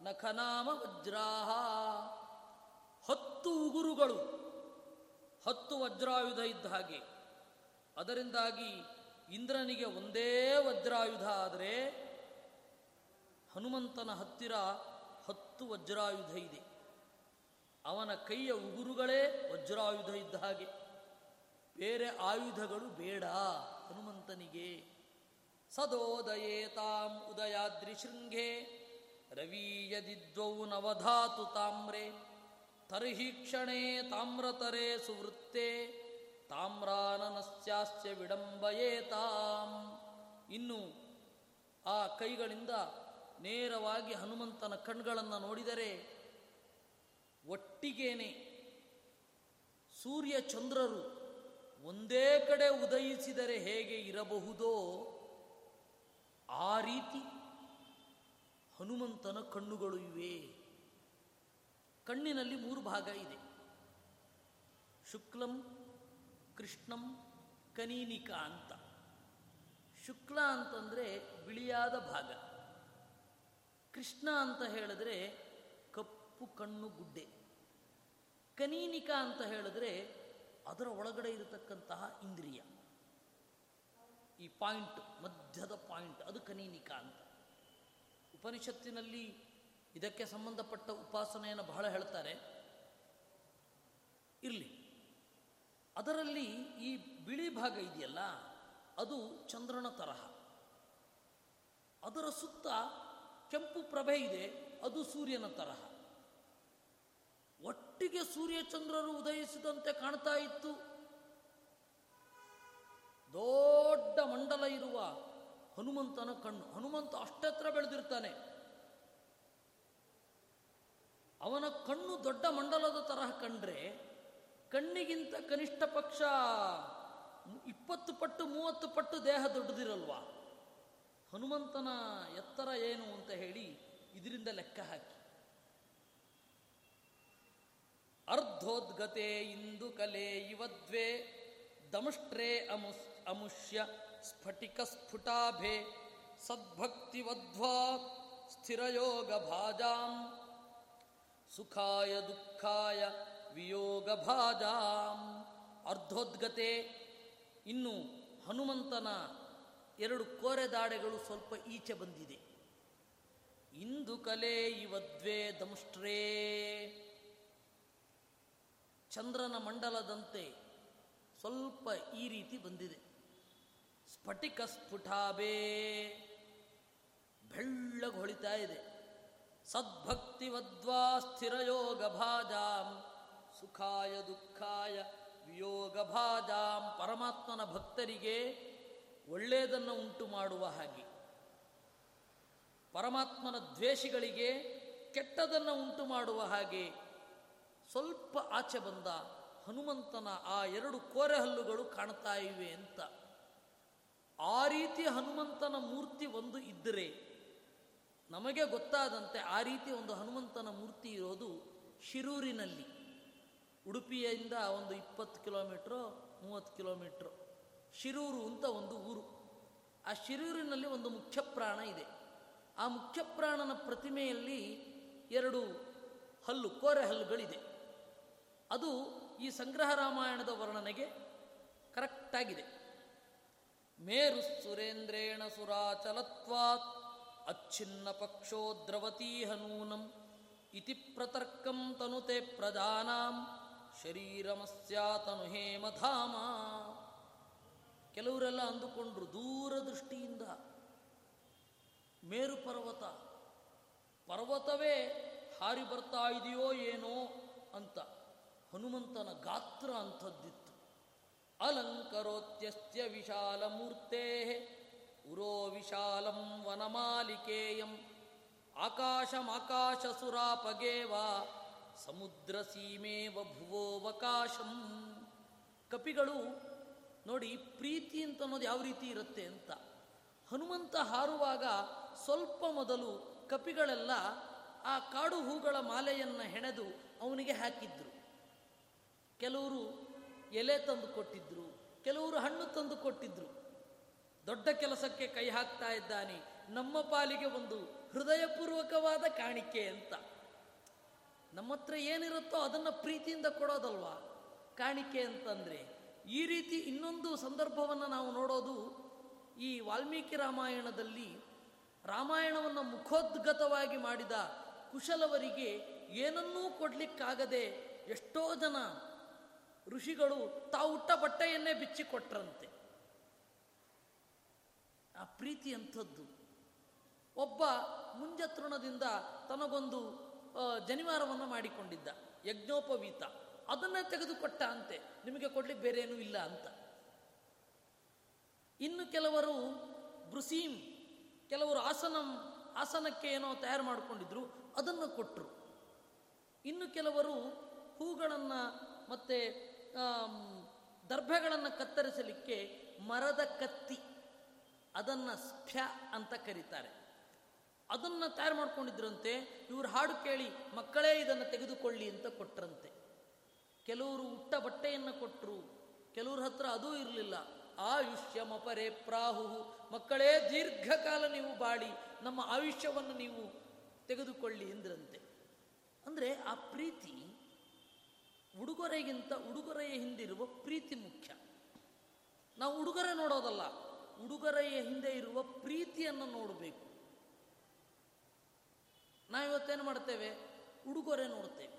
ನಖನಾಮ ವಜ್ರಾಹ, 10 ಉಗುರುಗಳು, 10 ವಜ್ರಾಯುಧ ಇದ್ದ ಹಾಗೆ. ಅದರಿಂದಾಗಿ ಇಂದ್ರನಿಗೆ ಒಂದೇ ವಜ್ರಾಯುಧ, ಆದರೆ ಹನುಮಂತನ ಹತ್ತಿರ 10 ವಜ್ರಾಯುಧ ಇದೆ. ಅವನ ಕೈಯ ಉಗುರುಗಳೇ ವಜ್ರಾಯುಧ ಇದ್ದ ಹಾಗೆ. ಬೇರೆ ಆಯುಧಗಳು ಬೇಡ ಹನುಮಂತನಿಗೆ. ಸದೋದಯೇತಾಂ ಉದಯಾದ್ರಿ ಶೃಂಗೇ ರವೀಯದಿದ್ವೌ ನವಧಾತು ತಾಮ್ರೆ ತರ್ಹೀಕ್ಷಣೇ ತಾಮ್ರತರೇ ಸುವೃತ್ತೇ ತಾಮ್ರಾನನಸ್ಯಾಸ್ಯ ವಿಡಂಬಯೇತಾಂ. ಇನ್ನು ಆ ಕೈಗಳಿಂದ ನೇರವಾಗಿ ಹನುಮಂತನ ಕಣ್ಗಳನ್ನು ನೋಡಿದರೆ ಒಟ್ಟಿಗೇನೆ ಸೂರ್ಯ ಚಂದ್ರರು ಒಂದೇ ಕಡೆ ಉದಯಿಸಿದರೆ ಹೇಗೆ ಇರಬಹುದೋ ಆ ರೀತಿ ಹನುಮಂತನ ಕಣ್ಣುಗಳು ಇವೆ. ಕಣ್ಣಿನಲ್ಲಿ 3 ಭಾಗ ಇದೆ. ಶುಕ್ಲಂ, ಕೃಷ್ಣಂ, ಕನೀನಿಕಾ ಅಂತ. ಶುಕ್ಲ ಅಂತಂದರೆ ಬಿಳಿಯಾದ ಭಾಗ, ಕೃಷ್ಣ ಅಂತ ಹೇಳಿದ್ರೆ ಕಪ್ಪು ಕಣ್ಣು ಗುಡ್ಡೆ, ಕನೀನಿಕಾ ಅಂತ ಹೇಳಿದ್ರೆ ಅದರ ಒಳಗಡೆ ಇರತಕ್ಕಂತಹ ಇಂದ್ರಿಯ, ಈ ಪಾಯಿಂಟ್, ಮಧ್ಯದ ಪಾಯಿಂಟ್, ಅದು ಕನೀನಿಕಾ ಅಂತ. ಉಪನಿಷತ್ತಿನಲ್ಲಿ ಇದಕ್ಕೆ ಸಂಬಂಧಪಟ್ಟ ಉಪಾಸನೆಯನ್ನು ಬಹಳ ಹೇಳ್ತಾರೆ, ಇರಲಿ. ಅದರಲ್ಲಿ ಈ ಬಿಳಿ ಭಾಗ ಇದೆಯಲ್ಲ, ಅದು ಚಂದ್ರನ ತರಹ. ಅದರ ಸುತ್ತ ಕೆಂಪು ಪ್ರಭೆ ಇದೆ, ಅದು ಸೂರ್ಯನ ತರಹ. ಒಟ್ಟಿಗೆ ಸೂರ್ಯಚಂದ್ರರು ಉದಯಿಸಿದಂತೆ ಕಾಣ್ತಾ ಇತ್ತು. ದೊಡ್ಡ ಮಂಡಲ ಇರುವ ಹನುಮಂತನ ಕಣ್ಣು. ಹನುಮಂತ ಅಷ್ಟೆತ್ರ ಬೆಳೆದಿರ್ತಾನೆ, ಅವನ ಕಣ್ಣು ದೊಡ್ಡ ಮಂಡಲದ ತರಹ ಕಂಡ್ರೆ ಕಣ್ಣಿಗಿಂತ ಕನಿಷ್ಠ ಪಕ್ಷ 20 ಪಟ್ಟು 30 ಪಟ್ಟು ದೇಹ ದೊಡ್ಡದಿರಲ್ವಾ. ಹನುಮಂತನ ಎತ್ತರ ಏನು ಅಂತ ಹೇಳಿ ಇದರಿಂದ ಲೆಕ್ಕ ಹಾಕಿ. ಅರ್ಧೋದ್ಗತೆ ಇಂದು ಕಲೆ ಇವದ್ವೇ ದಮಷ್ಟ್ರೇ ಅಮುಷ್ಯ ಸ್ಫಟಿಕ ಸ್ಫುಟಾಭೆ ಸದ್ಭಕ್ತಿವದ್ವಾ ಸ್ಥಿರಯೋಗ ಭಾಜಾಂ ಸುಖಾಯ ದುಃಖಾಯ ವಿಯೋಗ ಭಾಜಾಂ. ಅರ್ಧೋದ್ಗತೆ, ಇನ್ನು ಹನುಮಂತನ ಎರಡು ಕೋರೆದಾಡೆಗಳು ಸ್ವಲ್ಪ ಈಚೆ ಬಂದಿದೆ. ಇಂದು ಕಲೆ ಇವದ್ವೇ ದಮಷ್ಟ್ರೇ, ಚಂದ್ರನ ಮಂಡಲದಂತೆ ಸ್ವಲ್ಪ ಈ ರೀತಿ ಬಂದಿದೆ. ಸ್ಫಟಿಕ ಸ್ಫುಟಾಬೇ, ಬೆಳ್ಳಗೆ ಹೊಳಿತಾ ಇದೆ. ಸದ್ಭಕ್ತಿವದ್ವಾ ಸ್ಥಿರಯೋಗ ಭಾಜಾಂ ಸುಖಾಯ ದುಃಖಾಯ ವಿಯೋಗ ಭಾಜಾಂ. ಪರಮಾತ್ಮನ ಭಕ್ತರಿಗೆ ಒಳ್ಳೆಯದನ್ನು ಉಂಟು ಮಾಡುವ ಹಾಗೆ, ಪರಮಾತ್ಮನ ದ್ವೇಷಿಗಳಿಗೆ ಕೆಟ್ಟದನ್ನು ಉಂಟು ಮಾಡುವ ಹಾಗೆ ಸ್ವಲ್ಪ ಆಚೆ ಬಂದ ಹನುಮಂತನ ಆ ಎರಡು ಕೋರೆಹಲ್ಲುಗಳು ಕಾಣ್ತಾ ಇವೆ ಅಂತ. ಆ ರೀತಿ ಹನುಮಂತನ ಮೂರ್ತಿ ಒಂದು ಇದ್ದರೆ, ನಮಗೆ ಗೊತ್ತಾದಂತೆ ಆ ರೀತಿ ಒಂದು ಹನುಮಂತನ ಮೂರ್ತಿ ಇರೋದು ಶಿರೂರಿನಲ್ಲಿ, ಉಡುಪಿಯಿಂದ ಒಂದು 20 ಕಿಲೋಮೀಟ್ರು 30 ಕಿಲೋಮೀಟ್ರು ಶಿರೂರು ಅಂತ ಒಂದು ಊರು. ಆ ಶಿರೂರಿನಲ್ಲಿ ಒಂದು ಮುಖ್ಯ ಪ್ರಾಣ ಇದೆ. ಆ ಮುಖ್ಯ ಪ್ರಾಣನ ಪ್ರತಿಮೆಯಲ್ಲಿ ಎರಡು ಹಲ್ಲು, ಕೋರೆ ಹಲ್ಲುಗಳಿದೆ. ಅದು ಈ ಸಂಗ್ರಹ ರಾಮಾಯಣದ ವರ್ಣನೆಗೆ ಕರೆಕ್ಟಾಗಿದೆ. ಮೇರು ಸುರೇಂದ್ರೇಣ ಸುರಾಚಲತ್ವಾತ್ ಅಚ್ಛಿನ್ನ ಪಕ್ಷೋ ದ್ರವತೀ ಹನೂನಂ ಇತಿ ಪ್ರತರ್ಕಂ ತನುತೆ ಪ್ರಜಾನಾಂ ಶರೀರಮಸ್ಯಾತನು ಹೇಮಧಾಮ. ಕೆಲವರೆಲ್ಲ ಅಂದುಕೊಂಡ್ರು ದೂರದೃಷ್ಟಿಯಿಂದ ಮೇರು ಪರ್ವತವೇ ಹಾರಿ ಬರ್ತಾ ಇದೆಯೋ ಏನೋ ಅಂತ. ಹನುಮಂತನ ಗಾತ್ರ ಅಂಥದ್ದಿತ್ತು. ಅಲಂಕರೋತ್ಯಸ್ತ್ಯ ವಿಶಾಲ ಮೂರ್ತೆ ಉರೋ ವಿಶಾಲಂ ವನಮಾಲಿಕೇಯಂ ಆಕಾಶಮಾಕಾಶಸುರಾಪಗೇವ ಸಮುದ್ರ ಸೀಮೇವ ಭುವೋವಕಾಶಂ. ಕಪಿಗಳು ನೋಡಿ, ಪ್ರೀತಿ ಅಂತ ಅನ್ನೋದು ಯಾವ ರೀತಿ ಇರುತ್ತೆ ಅಂತ. ಹನುಮಂತ ಹಾರುವಾಗ ಸ್ವಲ್ಪ ಮೊದಲು ಕಪಿಗಳೆಲ್ಲ ಆ ಕಾಡು ಹೂಗಳ ಮಾಲೆಯನ್ನು ಹೆಣೆದು ಅವನಿಗೆ ಹಾಕಿದ್ರು. ಕೆಲವರು ಎಲೆ ತಂದು ಕೊಟ್ಟಿದ್ರು, ಕೆಲವರು ಹಣ್ಣು ತಂದು ಕೊಟ್ಟಿದ್ರು. ದೊಡ್ಡ ಕೆಲಸಕ್ಕೆ ಕೈ ಹಾಕ್ತಾ ಇದ್ದಾನೆ, ನಮ್ಮ ಪಾಲಿಗೆ ಒಂದು ಹೃದಯಪೂರ್ವಕವಾದ ಕಾಣಿಕೆ ಅಂತ. ನಮ್ಮ ಹತ್ರ ಏನಿರುತ್ತೋ ಅದನ್ನು ಪ್ರೀತಿಯಿಂದ ಕೊಡೋದಲ್ವಾ ಕಾಣಿಕೆ ಅಂತಂದರೆ. ಈ ರೀತಿ ಇನ್ನೊಂದು ಸಂದರ್ಭವನ್ನು ನಾವು ನೋಡೋದು ಈ ವಾಲ್ಮೀಕಿ ರಾಮಾಯಣದಲ್ಲಿ. ರಾಮಾಯಣವನ್ನು ಮುಖೋದ್ಗತವಾಗಿ ಮಾಡಿದ ಕುಶಲವರಿಗೆ ಏನನ್ನೂ ಕೊಡಲಿಕ್ಕಾಗದೆ ಎಷ್ಟೋ ಜನ ಋಷಿಗಳು ತಾವುಟ್ಟ ಬಟ್ಟೆಯನ್ನೇ ಬಿಚ್ಚಿಕೊಟ್ರಂತೆ. ಆ ಪ್ರೀತಿ ಅಂಥದ್ದು. ಒಬ್ಬ ಮುಂಜತೃಣದಿಂದ ತನಗೊಂದು ಜನಿವಾರವನ್ನು ಮಾಡಿಕೊಂಡಿದ್ದ, ಯಜ್ಞೋಪವೀತ, ಅದನ್ನೇ ತೆಗೆದುಕೊಟ್ಟ ಅಂತೆ, ನಿಮಗೆ ಕೊಡ್ಲಿಕ್ಕೆ ಬೇರೆ ಏನೂ ಇಲ್ಲ ಅಂತ. ಇನ್ನು ಕೆಲವರು ಬ್ರುಸೀಂ, ಕೆಲವರು ಆಸನಕ್ಕೆ ಏನೋ ತಯಾರು ಮಾಡಿಕೊಂಡಿದ್ರು, ಅದನ್ನು ಕೊಟ್ಟರು. ಇನ್ನು ಕೆಲವರು ಹೂಗಳನ್ನು ಮತ್ತು ದರ್ಭೆಗಳನ್ನು ಕತ್ತರಿಸಲಿಕ್ಕೆ ಮರದ ಕತ್ತಿ, ಅದನ್ನು ಸ್ಫ್ಯ ಅಂತ ಕರೀತಾರೆ, ಅದನ್ನು ತಯಾರು ಮಾಡ್ಕೊಂಡಿದ್ರಂತೆ. ಇವರು ಹಾಡು ಕೇಳಿ ಮಕ್ಕಳೇ ಇದನ್ನು ತೆಗೆದುಕೊಳ್ಳಿ ಅಂತ ಕೊಟ್ಟರಂತೆ. ಕೆಲವರು ಉಟ್ಟ ಬಟ್ಟೆಯನ್ನು ಕೊಟ್ಟರು, ಕೆಲವ್ರ ಹತ್ರ ಅದೂ ಇರಲಿಲ್ಲ. ಆಯುಷ್ಯಮಪರೇ ಪ್ರಾಹು, ಮಕ್ಕಳೇ ದೀರ್ಘಕಾಲ ನೀವು ಬಾಳಿ, ನಮ್ಮ ಆಯುಷ್ಯವನ್ನು ನೀವು ತೆಗೆದುಕೊಳ್ಳಿ ಎಂದ್ರಂತೆ. ಅಂದರೆ ಆ ಪ್ರೀತಿ, ಉಡುಗೊರೆಗಿಂತ ಉಡುಗೊರೆಯ ಹಿಂದಿರುವ ಪ್ರೀತಿ ಮುಖ್ಯ. ನಾವು ಉಡುಗೊರೆ ನೋಡೋದಲ್ಲ, ಉಡುಗೊರೆಯ ಹಿಂದೆ ಇರುವ ಪ್ರೀತಿಯನ್ನು ನೋಡಬೇಕು. ನಾವಿವತ್ತೇನು ಮಾಡ್ತೇವೆ? ಉಡುಗೊರೆ ನೋಡ್ತೇವೆ.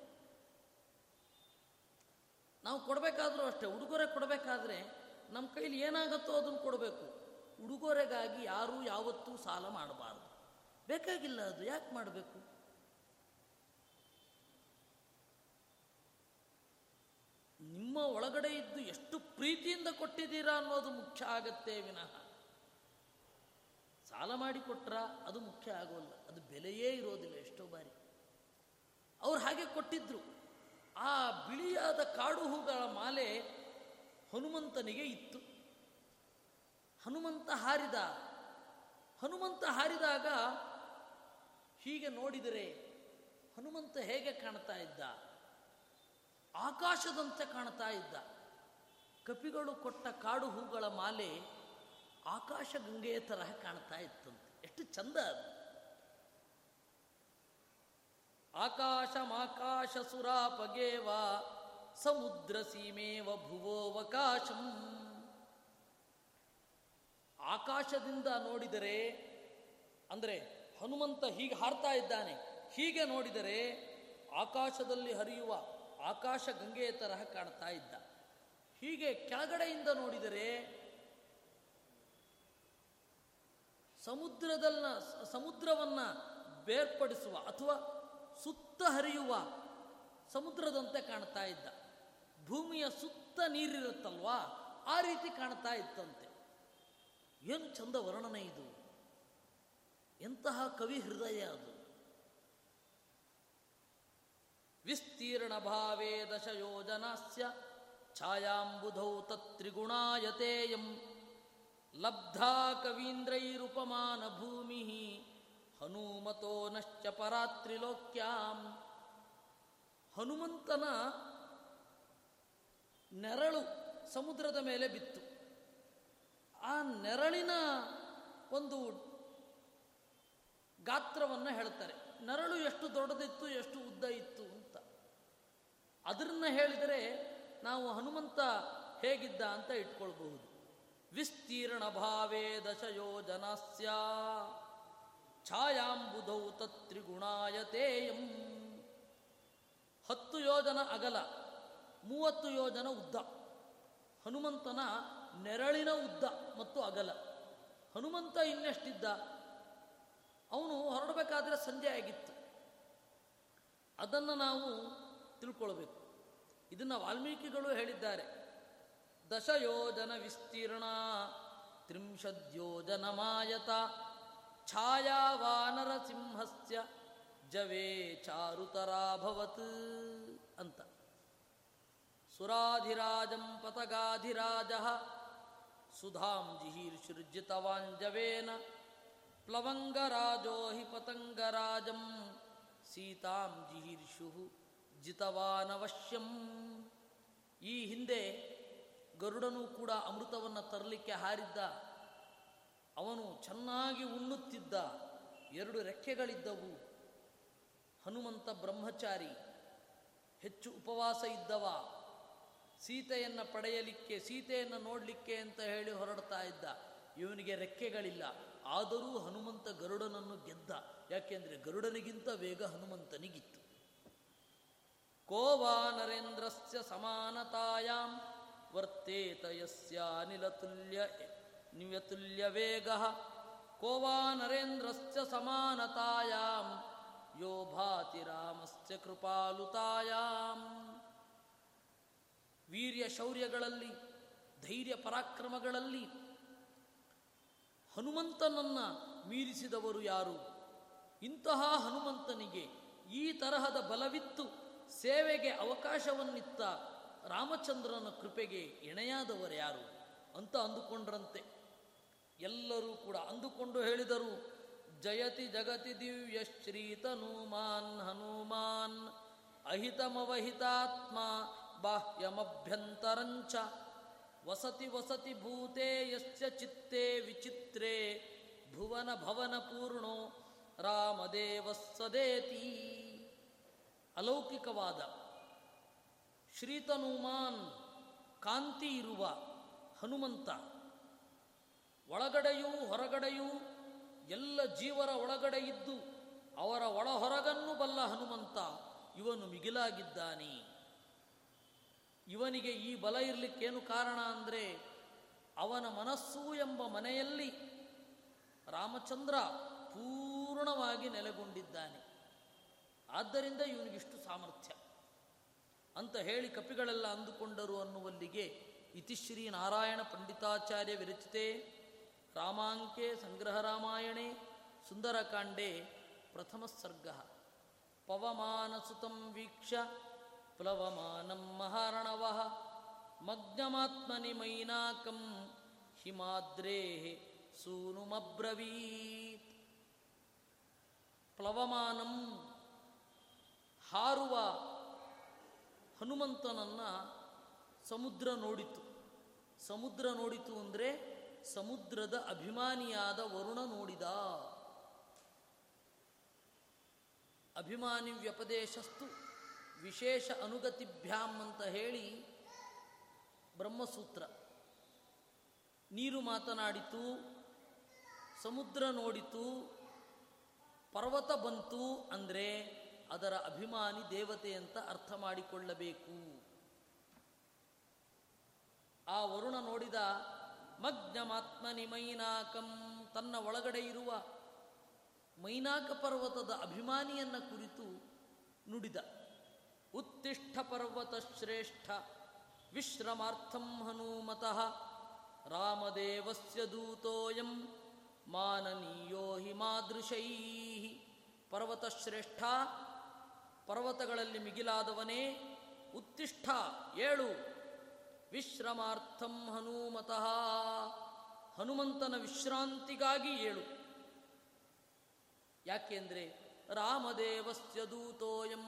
ನಾವು ಕೊಡಬೇಕಾದ್ರೂ ಅಷ್ಟೇ, ಉಡುಗೊರೆ ಕೊಡಬೇಕಾದ್ರೆ ನಮ್ಮ ಕೈಲಿ ಏನಾಗುತ್ತೋ ಅದನ್ನು ಕೊಡಬೇಕು. ಉಡುಗೊರೆಗಾಗಿ ಯಾರೂ ಯಾವತ್ತೂ ಸಾಲ ಮಾಡಬಾರ್ದು, ಬೇಕಾಗಿಲ್ಲ. ಅದು ಯಾಕೆ ಮಾಡಬೇಕು? ನಿಮ್ಮ ಒಳಗಡೆ ಇದ್ದು ಎಷ್ಟು ಪ್ರೀತಿಯಿಂದ ಕೊಟ್ಟಿದ್ದೀರಾ ಅನ್ನೋದು ಮುಖ್ಯ ಆಗತ್ತೆ ವಿನಃ ಸಾಲ ಮಾಡಿ ಕೊಟ್ರ ಅದು ಮುಖ್ಯ ಆಗೋಲ್ಲ, ಅದು ಬೆಲೆಯೇ ಇರೋದಿಲ್ಲ. ಎಷ್ಟೋ ಬಾರಿ ಅವ್ರು ಹಾಗೆ ಕೊಟ್ಟಿದ್ರು. ಆ ಬಿಳಿಯಾದ ಕಾಡು ಹೂಗಳ ಮಾಲೆ ಹನುಮಂತನಿಗೆ ಇತ್ತು. ಹನುಮಂತ ಹಾರಿದಾಗ ಹೀಗೆ ನೋಡಿದರೆ ಹನುಮಂತ ಹೇಗೆ ಕಾಣ್ತಾ ಇದ್ದ? ಆಕಾಶದಂತೆ ಕಾಣ್ತಾ ಇದ್ದ. ಕಪಿಗಳು ಕೊಟ್ಟ ಕಾಡು ಹೂಗಳ ಮಾಲೆ ಆಕಾಶ ಗಂಗೆಯ ತರಹ ಕಾಣ್ತಾ ಇತ್ತಂತೆ. ಎಷ್ಟು ಚಂದ ಅದು. ಆಕಾಶಮಾಕಾಶ ಸುರಾಪಗೇವ ಸಮುದ್ರ ಸೀಮೇವ ಭುವೋವಕಾಶಂ. ಆಕಾಶದಿಂದ ನೋಡಿದರೆ ಅಂದರೆ ಹನುಮಂತ ಹೀಗೆ ಹಾರ್ತಾ ಇದ್ದಾನೆ, ಹೀಗೆ ನೋಡಿದರೆ ಆಕಾಶದಲ್ಲಿ ಹರಿಯುವ ಆಕಾಶ ಗಂಗೆಯ ತರಹ ಕಾಣ್ತಾ ಇದ್ದ. ಹೀಗೆ ಕೆಳಗಡೆಯಿಂದ ನೋಡಿದರೆ ಸಮುದ್ರವನ್ನು ಬೇರ್ಪಡಿಸುವ ಅಥವಾ ಸುತ್ತ ಹರಿಯುವ ಸಮುದ್ರದಂತೆ ಕಾಣ್ತಾ ಇದ್ದ. ಭೂಮಿಯ ಸುತ್ತ ನೀರಿರುತ್ತಲ್ವಾ, ಆ ರೀತಿ ಕಾಣ್ತಾ ಇತ್ತಂತೆ. ಏನು ಚಂದ ವರ್ಣನೆ ಇದು, ಎಂತಹ ಕವಿ ಹೃದಯ ಅದು. ವಿಸ್ತೀರ್ಣ ಭಾವೇ ದಶ ಯೋಜನಸ್ಯ ಛಾಯಾಂಬುಧೌ ತತ್ರಿಗುಣಾಯತೇಯಂ ಲಬ್ಧಾ ಕವೀಂದ್ರೈರುಪಮಾನ ಭೂಮಿ ಹನುಮತೋ ನಶ್ಚ ಪರಾತ್ರಿಲೋಕ್ಯಾಂ. ಹನುಮಂತನ ನೆರಳು ಸಮುದ್ರದ ಮೇಲೆ ಬಿತ್ತು. ಆ ನೆರಳಿನ ಒಂದು ಗಾತ್ರವನ್ನು ಹೇಳ್ತಾರೆ. ನೆರಳು ಎಷ್ಟು ದೊಡ್ಡದಿತ್ತು, ಎಷ್ಟು ಉದ್ದ ಇತ್ತು ಅಂತ. ಅದನ್ನು ಹೇಳಿದರೆ ನಾವು ಹನುಮಂತ ಹೇಗಿದ್ದ ಅಂತ ಇಟ್ಕೊಳ್ಬಹುದು. ವಿಸ್ತೀರ್ಣ ಭಾವೇ ದಶಯೋಜನಸ್ಯ ಛಾಯಾಂಬುಧೌ ತತ್ರಿಗುಣಾಯತೇಯಂ. 10 ಯೋಜನ ಅಗಲ, 30 ಯೋಜನ ಉದ್ದ ಹನುಮಂತನ ನೆರಳಿನ ಉದ್ದ ಮತ್ತು ಅಗಲ. ಹನುಮಂತ ಇನ್ನೆಷ್ಟಿದ್ದ? ಅವನು ಹೊರಡಬೇಕಾದ್ರೆ ಸಂಜೆ ಆಗಿತ್ತು. ಅದನ್ನು ನಾವು ತಿಳ್ಕೊಳ್ಬೇಕು. ಇದನ್ನು ವಾಲ್ಮೀಕಿಗಳು ಹೇಳಿದ್ದಾರೆ. ದಶಯೋಜನ ವಿಸ್ತೀರ್ಣ ತ್ರಿಂಶದ್ಯೋಜನ ಮಾಯತ ಛಾಯಾವಾನರ ಸಿಂಹಸ್ಯ ಜವೇ ಚಾರುತರಾಭವತ್ ಅಂತ. ಸುರಾಧಿರಾಜಂ ಪತಗಾಧಿರಾಜ ಸುಧಾಂ ಜಿಹೀರ್ಷಿರ್ಜಿತವಾಂಜವೇನ ಪ್ಲವಂಗರಾಜೋ ಹಿ ಪತಂಗರಾಜಂ ಸೀತಾಂ ಜಿಹೀರ್ಷು ಜಿತವಾನವಶ್ಯಂ. ಈ ಹಿಂದೆ ಗರುಡನೂ ಕೂಡ ಅಮೃತವನ್ನು ತರಲಿಕ್ಕೆ ಹಾರಿದ್ದ. ಅವನು ಚೆನ್ನಾಗಿ ಉಣ್ಣುತ್ತಿದ್ದ, 2 ರೆಕ್ಕೆಗಳಿದ್ದವು. ಹನುಮಂತ ಬ್ರಹ್ಮಚಾರಿ, ಹೆಚ್ಚು ಉಪವಾಸ ಇದ್ದವ. ಸೀತೆಯನ್ನು ಪಡೆಯಲಿಕ್ಕೆ, ಸೀತೆಯನ್ನು ನೋಡಲಿಕ್ಕೆ ಅಂತ ಹೇಳಿ ಹೊರಡ್ತಾ ಇದ್ದ. ಇವನಿಗೆ ರೆಕ್ಕೆಗಳಿಲ್ಲ. ಆದರೂ ಹನುಮಂತ ಗರುಡನನ್ನು ಗೆದ್ದ. ಯಾಕೆಂದರೆ ಗರುಡನಿಗಿಂತ ವೇಗ ಹನುಮಂತನಿಗಿತ್ತು. ಕೋವಾ ನರೇಂದ್ರಸ್ಯ ಸಮಾನತಾಯಾಂ ವರ್ತೇತ ಯಸ್ಯ ನಿಯತುಲ್ಯ ವೇಗಃ ಕೋವಾ ನರೇಂದ್ರಸ್ಯ ಸಮಾನತಾಯಾಂ ಯೋ ಭಾತಿ ರಾಮಸ್ಯ ಕೃಪಾಲುತಾಯಾಂ. ವೀರ್ಯ ಶೌರ್ಯಗಳಲ್ಲಿ, ಧೈರ್ಯ ಪರಾಕ್ರಮಗಳಲ್ಲಿ ಹನುಮಂತನನ್ನು ಮೀರಿಸಿದವರು ಯಾರು? ಇಂತಹ ಹನುಮಂತನಿಗೆ ಈ ತರಹದ ಬಲವಿತ್ತು, ಸೇವೆಗೆ ಅವಕಾಶವನ್ನಿತ್ತ ರಾಮಚಂದ್ರನ ಕೃಪೆಗೆ ಎಣೆಯಾದವರು ಯಾರು ಅಂತ ಅಂದುಕೊಂಡ್ರಂತೆ ಎಲ್ಲರೂ ಕೂಡ. ಅಂದುಕೊಂಡು ಹೇಳಿದರು, ಜಯತಿ ಜಗತಿ ದಿವ್ಯ ಶ್ರೀತನೂಮಾನ್ ಹನುಮಾನ್ ಅಹಿತಮವಹಿತಾತ್ಮ ಬಾಹ್ಯಮಭ್ಯಂತರಂಚ ವಸತಿ ವಸತಿ ಭೂತೆ ಯಸ್ಯ ಚಿತ್ತೇ ವಿಚಿತ್ರೇ ಭುವನ ಭವನ ಪೂರ್ಣೋ ರಾಮದೇವ ಸದೇತಿ. ಅಲೌಕಿಕವಾದ, ಶ್ರೀತನುಮಾನ್ ಕಾಂತಿ ಇರುವ ಹನುಮಂತ, ಒಳಗಡೆಯೂ ಹೊರಗಡೆಯೂ ಎಲ್ಲ ಜೀವರ ಒಳಗಡೆ ಇದ್ದು ಅವರ ಒಳಹೊರಗನ್ನು ಬಲ್ಲ ಹನುಮಂತ, ಇವನು ಮಿಗಿಲಾಗಿದ್ದಾನೆ. ಇವನಿಗೆ ಈ ಬಲ ಇರಲಿಕ್ಕೇನು ಕಾರಣ ಅಂದರೆ, ಅವನ ಮನಸ್ಸು ಎಂಬ ಮನೆಯಲ್ಲಿ ರಾಮಚಂದ್ರ ಪೂರ್ಣವಾಗಿ ನೆಲೆಗೊಂಡಿದ್ದಾನೆ. ಆದ್ದರಿಂದ ಇವನಿಗಿಷ್ಟು ಸಾಮರ್ಥ್ಯ ಅಂತ ಹೇಳಿ ಕಪಿಗಳೆಲ್ಲ ಅಂದುಕೊಂಡರು ಅನ್ನುವಲ್ಲಿಗೆ ಇತಿಶ್ರೀ ನಾರಾಯಣ ಪಂಡಿತಾಚಾರ್ಯ ವಿರಚಿತೆ ರಾಮಾಂಕೆ ಸಂಗ್ರಹ ರಾಮಾಯಣೆ ಸುಂದರಕಾಂಡೆ ಪ್ರಥಮ ಸರ್ಗ. ಪವಮಾನ ಸುತಂ ವೀಕ್ಷ ಪ್ಲವಮಾನಂ ಮಹಾರಣವಃ ಮಗ್ನಮಾತ್ಮನಿ ಮೈನಾಕಂ ಹಿಮಾದ್ರೇ ಸೂನುಮಬ್ರವೀತ್. ಪ್ಲವಮಾನಂ, ಹಾರುವ ಹನುಮಂತನನ್ನು ಸಮುದ್ರ ನೋಡಿತು. ಸಮುದ್ರ ನೋಡಿತು ಅಂದರೆ ಸಮುದ್ರದ ಅಭಿಮಾನಿಯಾದ ವರುಣ ನೋಡಿದ. ಅಭಿಮಾನಿ ವ್ಯಪದೇಶಸ್ತು ವಿಶೇಷ ಅನುಗತಿಭ್ಯಾಮ್ ಅಂತ ಹೇಳಿ ಬ್ರಹ್ಮಸೂತ್ರ. ನೀರು ಮಾತನಾಡಿತು, ಸಮುದ್ರ ನೋಡಿತು, ಪರ್ವತ ಬಂತು ಅಂದರೆ ಅದರ ಅಭಿಮಾನಿ ದೇವತೆ ಅಂತ ಅರ್ಥ ಮಾಡಿಕೊಳ್ಳಬೇಕು. ಆ ವರುಣ ನೋಡಿದ. ಮಗ್ನಮಾತ್ಮನಿ ಮೈನಾಕಂ, ತನ್ನ ಒಳಗಡೆ ಇರುವ ಮೈನಾಕ ಪರ್ವತದ ಅಭಿಮಾನಿಯನ್ನು ಕುರಿತು ನುಡಿದ. ಉತ್ತಿಷ್ಠ ಪರ್ವತ ಶ್ರೇಷ್ಠ ವಿಶ್ರಮಾರ್ಥಂ ಹನುಮತಃ ರಾಮದೇವಸ್ಯ ದೂತೋಯಂ ಮಾನನೀಯೋ ಹಿಮಾದೃಶೈ. ಪರ್ವತ ಶ್ರೇಷ್ಠ, ಪರ್ವತಗಳಲ್ಲಿ ಮಿಗಿಲಾದವನೇ, ಉತ್ತಿಷ್ಠ ಏಳು, ವಿಶ್ರಮಾರ್ಥಂ ಹನುಮತಃ ಹನುಮಂತನ ವಿಶ್ರಾಂತಿಗಾಗಿ ಏಳು. ಯಾಕೆಂದರೆ ರಾಮದೇವಸ್ಯ ದೂತೋಯಂ,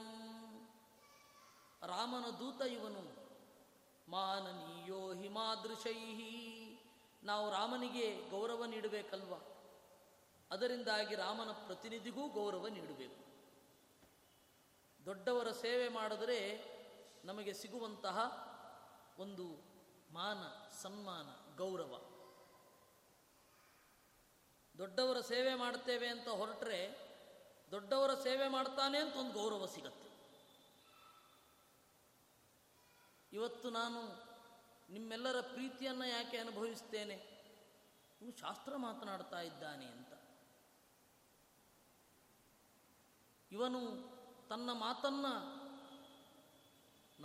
ರಾಮನ ದೂತ ಇವನು. ಮಾನನೀಯೋ ಹಿಮಾದೃಶೈ, ನಾವು ರಾಮನಿಗೆ ಗೌರವ ನೀಡಬೇಕಲ್ವ, ಅದರಿಂದಾಗಿ ರಾಮನ ಪ್ರತಿನಿಧಿಗೂ ಗೌರವ ನೀಡಬೇಕು. ದೊಡ್ಡವರ ಸೇವೆ ಮಾಡಿದರೆ ನಮಗೆ ಸಿಗುವಂತಹ ಒಂದು ಮಾನ, ಸನ್ಮಾನ, ಗೌರವ. ದೊಡ್ಡವರ ಸೇವೆ ಮಾಡ್ತೇವೆ ಅಂತ ಹೊರಟ್ರೆ ದೊಡ್ಡವರ ಸೇವೆ ಮಾಡ್ತಾನೆ ಅಂತ ಒಂದು ಗೌರವ ಸಿಗತ್ತೆ. ಇವತ್ತು ನಾನು ನಿಮ್ಮೆಲ್ಲರ ಪ್ರೀತಿಯನ್ನು ಯಾಕೆ ಅನುಭವಿಸ್ತೇನೆ, ಇವು ಶಾಸ್ತ್ರ ಮಾತನಾಡ್ತಾ ಇದ್ದಾನೆ ಅಂತ. ಇವನು ತನ್ನ ಮಾತನ್ನು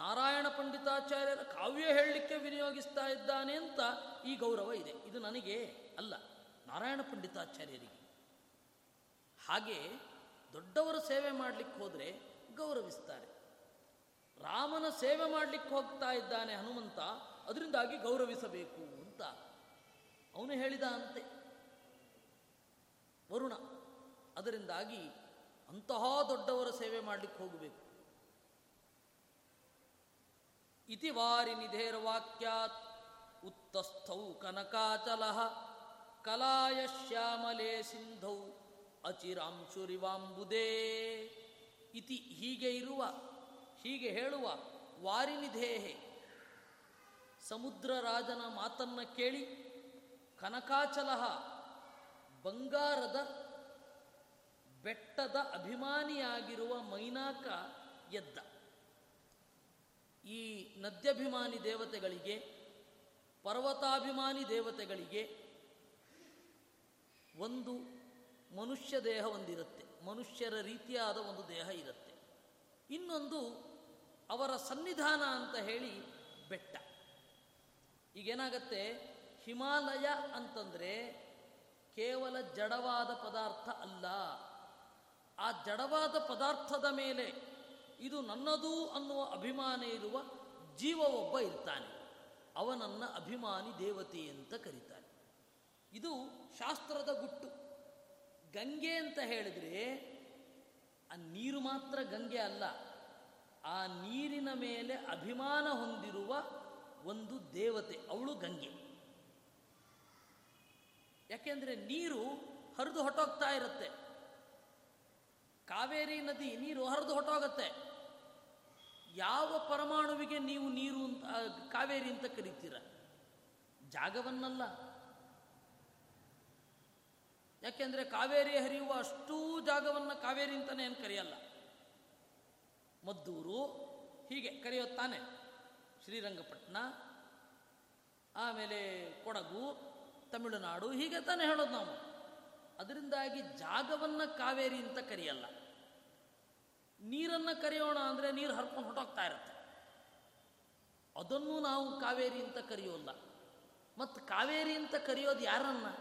ನಾರಾಯಣ ಪಂಡಿತಾಚಾರ್ಯರ ಕಾವ್ಯ ಹೇಳಲಿಕ್ಕೆ ವಿನಿಯೋಗಿಸ್ತಾ ಇದ್ದಾನೆ ಅಂತ ಈ ಗೌರವ ಇದೆ. ಇದು ನನಗೆ ಅಲ್ಲ, ನಾರಾಯಣ ಪಂಡಿತಾಚಾರ್ಯರಿಗೆ. ಹಾಗೆ ದೊಡ್ಡವರ ಸೇವೆ ಮಾಡಲಿಕ್ಕೆ ಹೋದರೆ ಗೌರವಿಸ್ತಾರೆ. ರಾಮನ ಸೇವೆ ಮಾಡಲಿಕ್ಕೆ ಹೋಗ್ತಾ ಇದ್ದಾನೆ ಹನುಮಂತ, ಅದರಿಂದಾಗಿ ಗೌರವಿಸಬೇಕು ಅಂತ ಅವನು ಹೇಳಿದ ಅಂತೆ ವರುಣ. ಅದರಿಂದಾಗಿ ಅಂತಹ ದೊಡ್ಡವರ ಸೇವೆ ಮಾಡಲಿಕ್ಕೆ ಹೋಗಬೇಕು. ಇತಿ ವಾರಿ ನಿಧೇರ್ವಾಕ್ಯಾತ್ ಉತ್ತಸ್ಥೌ ಕನಕಾಚಲಃ ಕಲಾಯ ಶ್ಯಾಮಲೇ ಸಿಂಧೌ ಅಚಿರಾಂಶುರಿವಾಂಬುದೇ. ಇತಿ ಹೀಗೆ ಇರುವ, ಹೀಗೆ ಹೇಳುವ. ವಾರಿನಿಧೇಹೆ ಸಮುದ್ರ ರಾಜನ ಮಾತನ್ನು ಕೇಳಿ ಕನಕಾಚಲಃ ಬಂಗಾರದ ಬೆಟ್ಟದ ಅಭಿಮಾನಿಯಾಗಿರುವ ಮೈನಾಕ ಎದ್ದ. ಈ ನದ್ಯಭಿಮಾನಿ ದೇವತೆಗಳಿಗೆ, ಪರ್ವತಾಭಿಮಾನಿ ದೇವತೆಗಳಿಗೆ ಒಂದು ಮನುಷ್ಯ ದೇಹ ಒಂದಿರುತ್ತೆ, ಮನುಷ್ಯರ ರೀತಿಯಾದ ಒಂದು ದೇಹ ಇರುತ್ತೆ. ಇನ್ನೊಂದು ಅವರ ಸನ್ನಿಧಾನ ಅಂತ ಹೇಳಿ ಬೆಟ್ಟ. ಈಗೇನಾಗತ್ತೆ, ಹಿಮಾಲಯ ಅಂತಂದರೆ ಕೇವಲ ಜಡವಾದ ಪದಾರ್ಥ ಅಲ್ಲ, ಆ ಜಡವಾದ ಪದಾರ್ಥದ ಮೇಲೆ ಇದು ನನ್ನದು ಅನ್ನುವ ಅಭಿಮಾನ ಇರುವ ಜೀವ ಒಬ್ಬ ಇರ್ತಾನೆ, ಅವನನ್ನು ಅಭಿಮಾನಿ ದೇವತೆ ಅಂತ ಕರೀತಾನೆ. ಇದು ಶಾಸ್ತ್ರದ ಗುಟ್ಟು. ಗಂಗೆ ಅಂತ ಹೇಳಿದರೆ ಆ ನೀರು ಮಾತ್ರ ಗಂಗೆ ಅಲ್ಲ, ಆ ನೀರಿನ ಮೇಲೆ ಅಭಿಮಾನ ಹೊಂದಿರುವ ಒಂದು ದೇವತೆ, ಅವಳು ಗಂಗೆ. ಯಾಕೆಂದರೆ ನೀರು ಹರಿದು ಹೊಟ್ಟೋಗ್ತಾ ಇರುತ್ತೆ. ಕಾವೇರಿ ನದಿ ನೀರು ಹರಿದು ಹೊಟ್ಟೋಗತ್ತೆ. ಯಾವ ಪರಮಾಣುವಿಗೆ ನೀವು ನೀರು ಅಂತ ಕಾವೇರಿ ಅಂತ ಕರೀತೀರ? ಜಾಗವನ್ನಲ್ಲ. ಯಾಕೆಂದರೆ ಕಾವೇರಿ ಹರಿಯುವ ಅಷ್ಟೂ ಜಾಗವನ್ನು ಕಾವೇರಿ ಅಂತಲೇ ಏನು ಕರೆಯಲ್ಲ, ಮದ್ದೂರು ಹೀಗೆ ಕರೆಯುತ್ತಾನೆ, ಶ್ರೀರಂಗಪಟ್ಟಣ, ಆಮೇಲೆ ಕೊಡಗು, ತಮಿಳುನಾಡು, ಹೀಗೆ ತಾನೇ ಹೇಳೋದು ನಾವು. ಅದರಿಂದಾಗಿ ಜಾಗವನ್ನು ಕಾವೇರಿ ಅಂತ ಕರೆಯಲ್ಲ. ನೀರನ್ನು ಕರೆಯೋಣ ಅಂದರೆ ನೀರು ಹರ್ಕೊಂಡು ಹೊಟ್ಟೋಗ್ತಾ ಇರುತ್ತೆ, ಅದನ್ನು ನಾವು ಕಾವೇರಿ ಅಂತ ಕರೆಯೋಲ್ಲ. ಮತ್ತು ಕಾವೇರಿ ಅಂತ ಕರೆಯೋದು ಯಾರನ್ನು?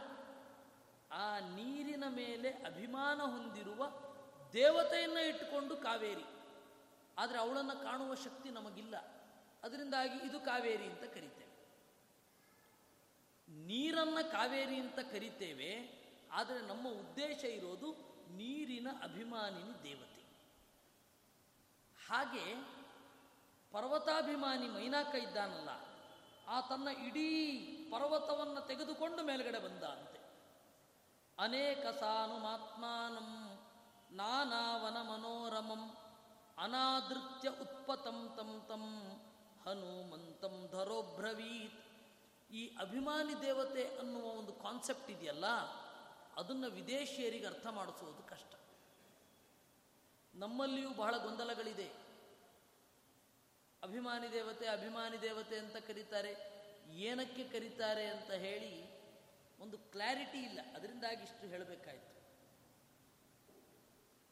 ಆ ನೀರಿನ ಮೇಲೆ ಅಭಿಮಾನ ಹೊಂದಿರುವ ದೇವತೆಯನ್ನು ಇಟ್ಟುಕೊಂಡು ಕಾವೇರಿ. ಆದರೆ ಅವಳನ್ನು ಕಾಣುವ ಶಕ್ತಿ ನಮಗಿಲ್ಲ, ಅದರಿಂದಾಗಿ ಇದು ಕಾವೇರಿ ಅಂತ ಕರಿತೇವೆ. ನೀರನ್ನು ಕಾವೇರಿ ಅಂತ ಕರಿತೇವೆ, ಆದರೆ ನಮ್ಮ ಉದ್ದೇಶ ಇರೋದು ನೀರಿನ ಅಭಿಮಾನಿನಿ ದೇವತೆ. ಹಾಗೆ ಪರ್ವತಾಭಿಮಾನಿ ಮೈನಾಕ ಇದ್ದಾನಲ್ಲ, ಆ ತನ್ನ ಇಡೀ ಪರ್ವತವನ್ನು ತೆಗೆದುಕೊಂಡು ಮೇಲ್ಗಡೆ ಬಂದಂತೆ. ಅನೇಕ ಸಾನುಮಾತ್ಮಾನಂ ನಾನಾವನ ಮನೋರಮಂ ಅನಾದೃತ್ಯ ಉತ್ಪತಂ ತಂ ತಂ ಹನುಮಂತಂ ಧರೋಬ್ರವೀತ್. ಈ ಅಭಿಮಾನಿ ದೇವತೆ ಅನ್ನುವ ಒಂದು ಕಾನ್ಸೆಪ್ಟ್ ಇದೆಯಲ್ಲ, ಅದನ್ನು ವಿದೇಶಿಯರಿಗೆ ಅರ್ಥ ಮಾಡಿಸುವುದು ಕಷ್ಟ. ನಮ್ಮಲ್ಲಿಯೂ ಬಹಳ ಗೊಂದಲಗಳಿದೆ. ಅಭಿಮಾನಿ ದೇವತೆ ಅಂತ ಕರೀತಾರೆ, ಏನಕ್ಕೆ ಕರೀತಾರೆ ಅಂತ ಹೇಳಿ ಒಂದು ಕ್ಲಾರಿಟಿ ಇಲ್ಲ. ಅದರಿಂದಾಗಿ ಇಷ್ಟು ಹೇಳಬೇಕಾಯಿತು.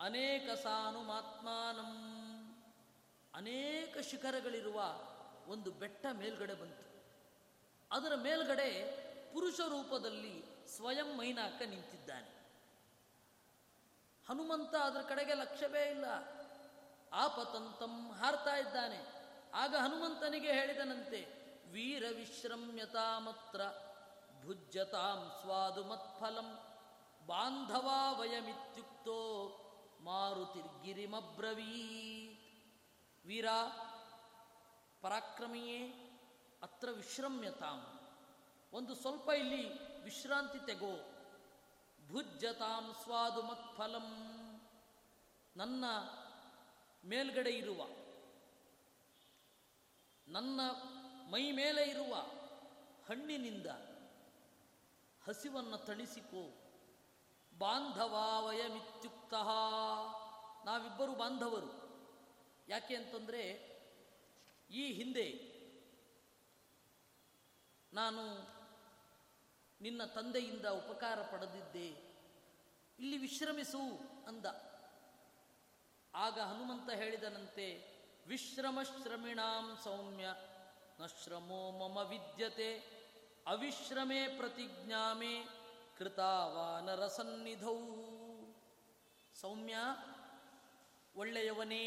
ಅನೇಕ ಸಾನುಮಾತ್ಮಾನಂ, ಅನೇಕ ಶಿಖರಗಳಿರುವ ಒಂದು ಬೆಟ್ಟ ಮೇಲ್ಗಡೆ ಬಂತು. ಅದರ ಮೇಲ್ಗಡೆ ಪುರುಷ ರೂಪದಲ್ಲಿ ಸ್ವಯಂ ಮೈನಾಕ ನಿಂತಿದ್ದಾನೆ. ಹನುಮಂತ ಅದರ ಕಡೆಗೆ ಲಕ್ಷ್ಯವೇ ಇಲ್ಲ, ಆಪತಂತಂ ಹಾರ್ತಾ ಇದ್ದಾನೆ. ಆಗ ಹನುಮಂತನಿಗೆ ಹೇಳಿದನಂತೆ, ವೀರ ವಿಶ್ರಮ್ಯತಾಮತ್ರ ಭುಜ್ಯತಾಂ ಸ್ವಾದು ಮತ್ಫಲಂ ಬಾಂಧವಾ ವಯಮಿತ್ಯುಕ್ತೋ ಮಾರುತಿರ್ಗಿರಿಮಬ್ರವೀತ್. ವೀರ ಪರಾಕ್ರಮಿಯೇ, ಅತ್ರ ವಿಶ್ರಮ್ಯತಾಂ, ಒಂದು ಸ್ವಲ್ಪ ಇಲ್ಲಿ ವಿಶ್ರಾಂತಿ ತೆಗೋ. ಭುಜ್ಯತಾಂ ಸ್ವಾದು ಮತ್ಫಲಂ, ನನ್ನ ಮೇಲ್ಗಡೆ ಇರುವ, ನನ್ನ ಮೈ ಮೇಲೆ ಇರುವ ಹಣ್ಣಿನಿಂದ ಹಸಿವನ್ನು ತಣಿಸಿಕೋ. ಬಾಂಧವಾವಯಮಿತ್ಯುಕ್ತಃ, ನಾವಿಬ್ಬರು ಬಾಂಧವರು. ಯಾಕೆ ಅಂತಂದರೆ, ಈ ಹಿಂದೆ ನಾನು ನಿನ್ನ ತಂದೆಯಿಂದ ಉಪಕಾರ ಪಡೆದಿದ್ದೆ, ಇಲ್ಲಿ ವಿಶ್ರಮಿಸು ಅಂದ. ಆಗ ಹನುಮಂತ ಹೇಳಿದನಂತೆ, ವಿಶ್ರಮಶ್ರಮಿಣಾಂ ಸೌಮ್ಯ ನ ಶ್ರಮೋ ಮಮ ವಿದ್ಯತೆ ಅವಿಶ್ರಮೇ ಪ್ರತಿಜ್ಞಾಮೇ ಕೃತಾವಾನರ ಸನ್ನಿಧೌ. ಸೌಮ್ಯ, ಒಳ್ಳೆಯವನೇ,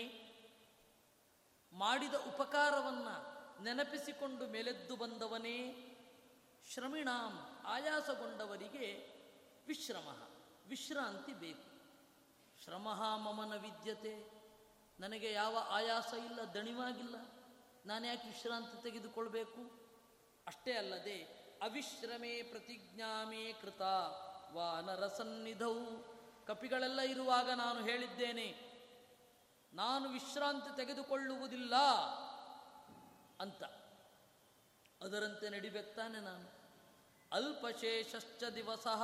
ಮಾಡಿದ ಉಪಕಾರವನ್ನು ನೆನಪಿಸಿಕೊಂಡು ಮೇಲೆದ್ದು ಬಂದವನೇ. ಶ್ರಮಿಣಾಂ, ಆಯಾಸಗೊಂಡವರಿಗೆ ವಿಶ್ರಾಂತಿ ಬೇಕು. ಶ್ರಮ ಮಮನ ವಿದ್ಯತೆ, ನನಗೆ ಯಾವ ಆಯಾಸ ಇಲ್ಲ, ದಣಿವಾಗಿಲ್ಲ, ನಾನು ಯಾಕೆ ವಿಶ್ರಾಂತಿ ತೆಗೆದುಕೊಳ್ಬೇಕು? ಅಷ್ಟೇ ಅಲ್ಲದೆ ಅವಿಶ್ರಮೇ ಪ್ರತಿಜ್ಞಾಮೇ ಕೃತ ವಾನರ ಸನ್ನಿಧವು, ಕಪಿಗಳೆಲ್ಲ ಇರುವಾಗ ನಾನು ಹೇಳಿದ್ದೇನೆ, ನಾನು ವಿಶ್ರಾಂತಿ ತೆಗೆದುಕೊಳ್ಳುವುದಿಲ್ಲ ಅಂತ. ಅದರಂತೆ ನಡಿಬೇಕಾನೆ ನಾನು. ಅಲ್ಪಶೇಷಶ್ಚ ದಿವಸಃ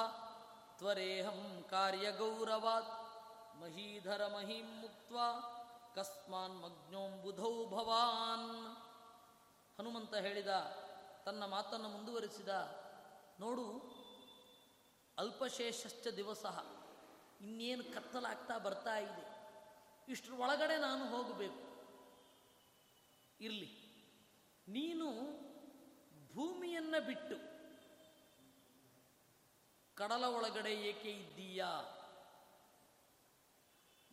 ತ್ವರೇಹಂ ಕಾರ್ಯಗೌರವಾತ್ ಮಹೀಧರ ಮಹೀಂ ಮುಕ್ತ್ವಾ ಕಸ್ಮಾನ್ ಮಗ್ನೋಂ ಬುಧೌ ಭವಾನ್. ಹನುಮಂತ ಹೇಳಿದ, ತನ್ನ ಮಾತನ್ನು ಮುಂದುವರಿಸಿದ. ನೋಡು, ಅಲ್ಪಶೇಷಶ್ಚ ದಿವಸಃ, ಇನ್ನೇನು ಕತ್ತಲಾಗ್ತಾ ಬರ್ತಾ ಇದೆ, ಇಷ್ಟರ ಒಳಗಡೆ ನಾನು ಹೋಗಬೇಕು. ಇರಲಿ, ನೀನು ಭೂಮಿಯನ್ನು ಬಿಟ್ಟು ಕಡಲ ಒಳಗಡೆ ಏಕೆ ಇದ್ದೀಯಾ?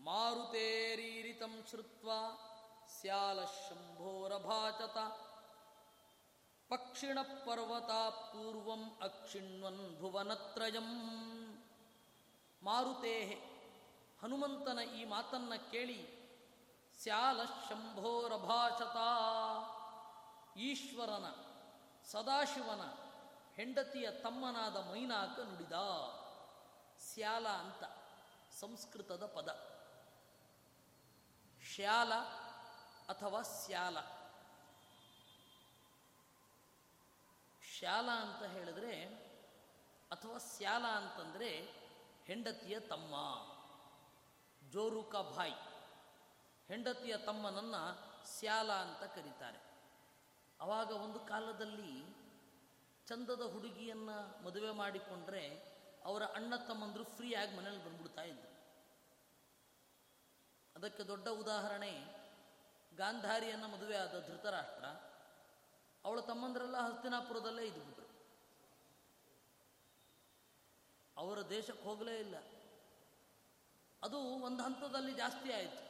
ಮಾರುತೇರೀರಿತಂ ಶ್ರುತ್ವಾ ಸ್ಯಾಲ ಶಂಭೋರಭಾಚತ ಪಕ್ಷಿಣ ಪರ್ವತಾ ಪೂರ್ವಂ ಅಕ್ಷಿಣ್ವನ್ ಭುವನತ್ರಯಂ. ಮಾರುತೇಹೆ, ಹನುಮಂತನ ಈ ಮಾತನ್ನು ಕೇಳಿ ಸ್ಯಾಲ ಶಂಭೋರಭಾಚತ, ಈಶ್ವರನ ಸದಾಶಿವನ ಹೆಂಡತಿಯ ತಮ್ಮನಾದ ಮೈನಾಕ ನುಡಿದ. ಸ್ಯಾಲ ಅಂತ ಸಂಸ್ಕೃತದ ಪದ. ಶ್ಯಾಲ ಅಥವಾ ಸ್ಯಾಲ. ಶ್ಯಾಲ ಅಂತ ಹೇಳಿದ್ರೆ ಅಥವಾ ಸ್ಯಾಲ ಅಂತಂದರೆ ಹೆಂಡತಿಯ ತಮ್ಮ, ಜೋರುಕ ಭಾಯ್. ಹೆಂಡತಿಯ ತಮ್ಮನನ್ನು ಸ್ಯಾಲ ಅಂತ ಕರೀತಾರೆ. ಆವಾಗ ಒಂದು ಕಾಲದಲ್ಲಿ ಚಂದದ ಹುಡುಗಿಯನ್ನು ಮದುವೆ ಮಾಡಿಕೊಂಡ್ರೆ ಅವರ ಅಣ್ಣ ತಮ್ಮಂದರು ಫ್ರೀಯಾಗಿ ಮನೇಲಿ ಬಂದ್ಬಿಡ್ತಾ ಇದ್ದರು. ಅದಕ್ಕೆ ದೊಡ್ಡ ಉದಾಹರಣೆ ಗಾಂಧಾರಿಯನ್ನು ಮದುವೆ ಆದ ಧೃತರಾಷ್ಟ್ರ. ಅವಳ ತಮ್ಮಂದರೆಲ್ಲ ಹಸ್ತಿನಾಪುರದಲ್ಲೇ ಇದ್ಬಿಟ್ರು, ಅವರ ದೇಶಕ್ಕೆ ಹೋಗಲೇ ಇಲ್ಲ. ಅದು ಒಂದು ಹಂತದಲ್ಲಿ ಜಾಸ್ತಿ ಆಯಿತು.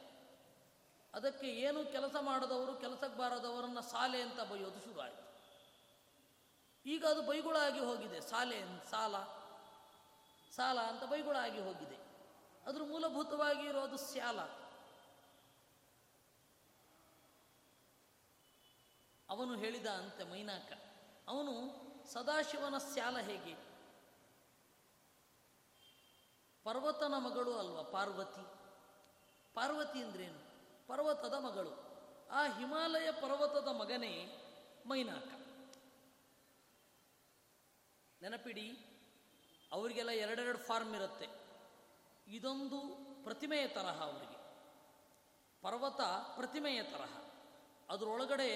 ಅದಕ್ಕೆ ಏನು ಕೆಲಸ ಮಾಡದವರು, ಕೆಲಸಕ್ಕೆ ಬಾರದವರನ್ನು ಸಾಲೆ ಅಂತ ಬೈಯೋದು ಶುರು ಆಯಿತು. ಈಗ ಅದು ಬೈಗುಳಾಗಿ ಹೋಗಿದೆ. ಸಾಲ ಅಂತ ಬೈಗುಳಾಗಿ ಹೋಗಿದೆ. ಅದ್ರ ಮೂಲಭೂತವಾಗಿ ಇರೋದು ಸ್ಯಾಲ. ಅವನು ಹೇಳಿದ ಅಂತೆ ಮೈನಾಕ, ಅವನು ಸದಾಶಿವನ ಸ್ಯಾಲ ಹೇಗೆ, ಪರ್ವತನ ಮಗಳು ಅಲ್ವಾ ಪಾರ್ವತಿ. ಪಾರ್ವತಿ ಅಂದ್ರೇನು? ಪರ್ವತದ ಮಗಳು. ಆ ಹಿಮಾಲಯ ಪರ್ವತದ ಮಗನೇ ಮೈನಾಕ. ನೆನಪಿಡಿ, ಅವರಿಗೆಲ್ಲ ಎರಡೆರಡು ಫಾರ್ಮ್ ಇರುತ್ತೆ. ಇದೊಂದು ಪ್ರತಿಮೆಯ ತರಹ, ಅವರಿಗೆ ಪರ್ವತ ಪ್ರತಿಮೆಯ ತರಹ. ಅದರೊಳಗಡೆ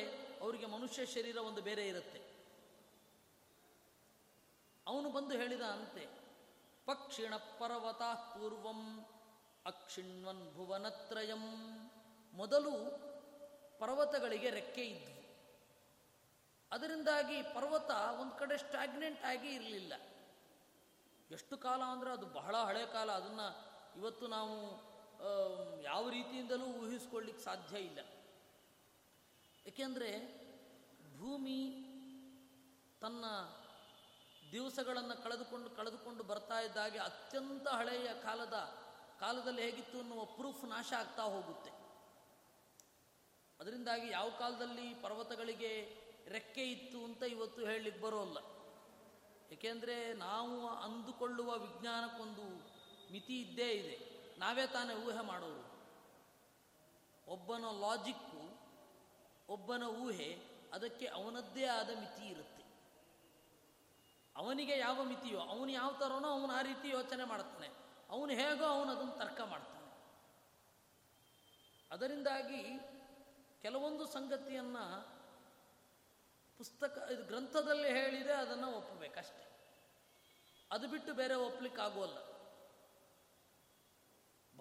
ಅವರಿಗೆ ಮನುಷ್ಯ ಶರೀರ ಒಂದು ಬೇರೆ ಇರುತ್ತೆ. ಅವನು ಬಂದು ಹೇಳಿದ ಅಂತೆ, ಪಕ್ಷಿಣ ಪರ್ವತ ಪೂರ್ವಂ ಅಕ್ಷಿಣ್ವನ್ ಭುವನತ್ರಯಂ. ಮೊದಲು ಪರ್ವತಗಳಿಗೆ ರೆಕ್ಕೆ ಇದ್ವು, ಅದರಿಂದಾಗಿ ಪರ್ವತ ಒಂದು ಕಡೆ ಸ್ಟಾಗ್ನೆಂಟ್ ಆಗಿ ಇರಲಿಲ್ಲ. ಎಷ್ಟು ಕಾಲ ಅಂದರೆ ಅದು ಬಹಳ ಹಳೆಯ ಕಾಲ, ಅದನ್ನು ಇವತ್ತು ನಾವು ಯಾವ ರೀತಿಯಿಂದಲೂ ಊಹಿಸ್ಕೊಳ್ಳಿಕ್ಕೆ ಸಾಧ್ಯ ಇಲ್ಲ. ಏಕೆಂದರೆ ಭೂಮಿ ತನ್ನ ದಿವಸಗಳನ್ನು ಕಳೆದುಕೊಂಡು ಬರ್ತಾ ಇದ್ದಾಗೆ ಅತ್ಯಂತ ಹಳೆಯ ಕಾಲದಲ್ಲಿ ಹೇಗಿತ್ತು ಅನ್ನುವ ಪ್ರೂಫ್ ನಾಶ ಆಗ್ತಾ ಹೋಗುತ್ತೆ. ಅದರಿಂದಾಗಿ ಯಾವ ಕಾಲದಲ್ಲಿ ಪರ್ವತಗಳಿಗೆ ರೆಕ್ಕೆ ಇತ್ತು ಅಂತ ಇವತ್ತು ಹೇಳಲಿಕ್ಕೆ ಬರೋಲ್ಲ. ಏಕೆಂದರೆ ನಾವು ಅಂದುಕೊಳ್ಳುವ ವಿಜ್ಞಾನಕ್ಕೊಂದು ಮಿತಿ ಇದ್ದೇ ಇದೆ. ನಾವೇ ತಾನೇ ಊಹೆ ಮಾಡೋರು. ಒಬ್ಬನ ಲಾಜಿಕ್ಕು, ಒಬ್ಬನ ಊಹೆ, ಅದಕ್ಕೆ ಅವನದ್ದೇ ಆದ ಮಿತಿ ಇರುತ್ತೆ. ಅವನಿಗೆ ಯಾವ ಮಿತಿಯೋ, ಅವನು ಯಾವ ಥರನೋ ಅವನು ಆ ರೀತಿ ಯೋಚನೆ ಮಾಡ್ತಾನೆ. ಅವನು ಹೇಗೋ ಅವನು ಅದನ್ನು ತರ್ಕ ಮಾಡ್ತಾನೆ. ಅದರಿಂದಾಗಿ ಕೆಲವೊಂದು ಸಂಗತಿಯನ್ನು ಇದು ಗ್ರಂಥದಲ್ಲಿ ಹೇಳಿದರೆ ಅದನ್ನು ಒಪ್ಪಬೇಕಷ್ಟೆ, ಅದು ಬಿಟ್ಟು ಬೇರೆ ಒಪ್ಪಲಿಕ್ಕಾಗೋಲ್ಲ.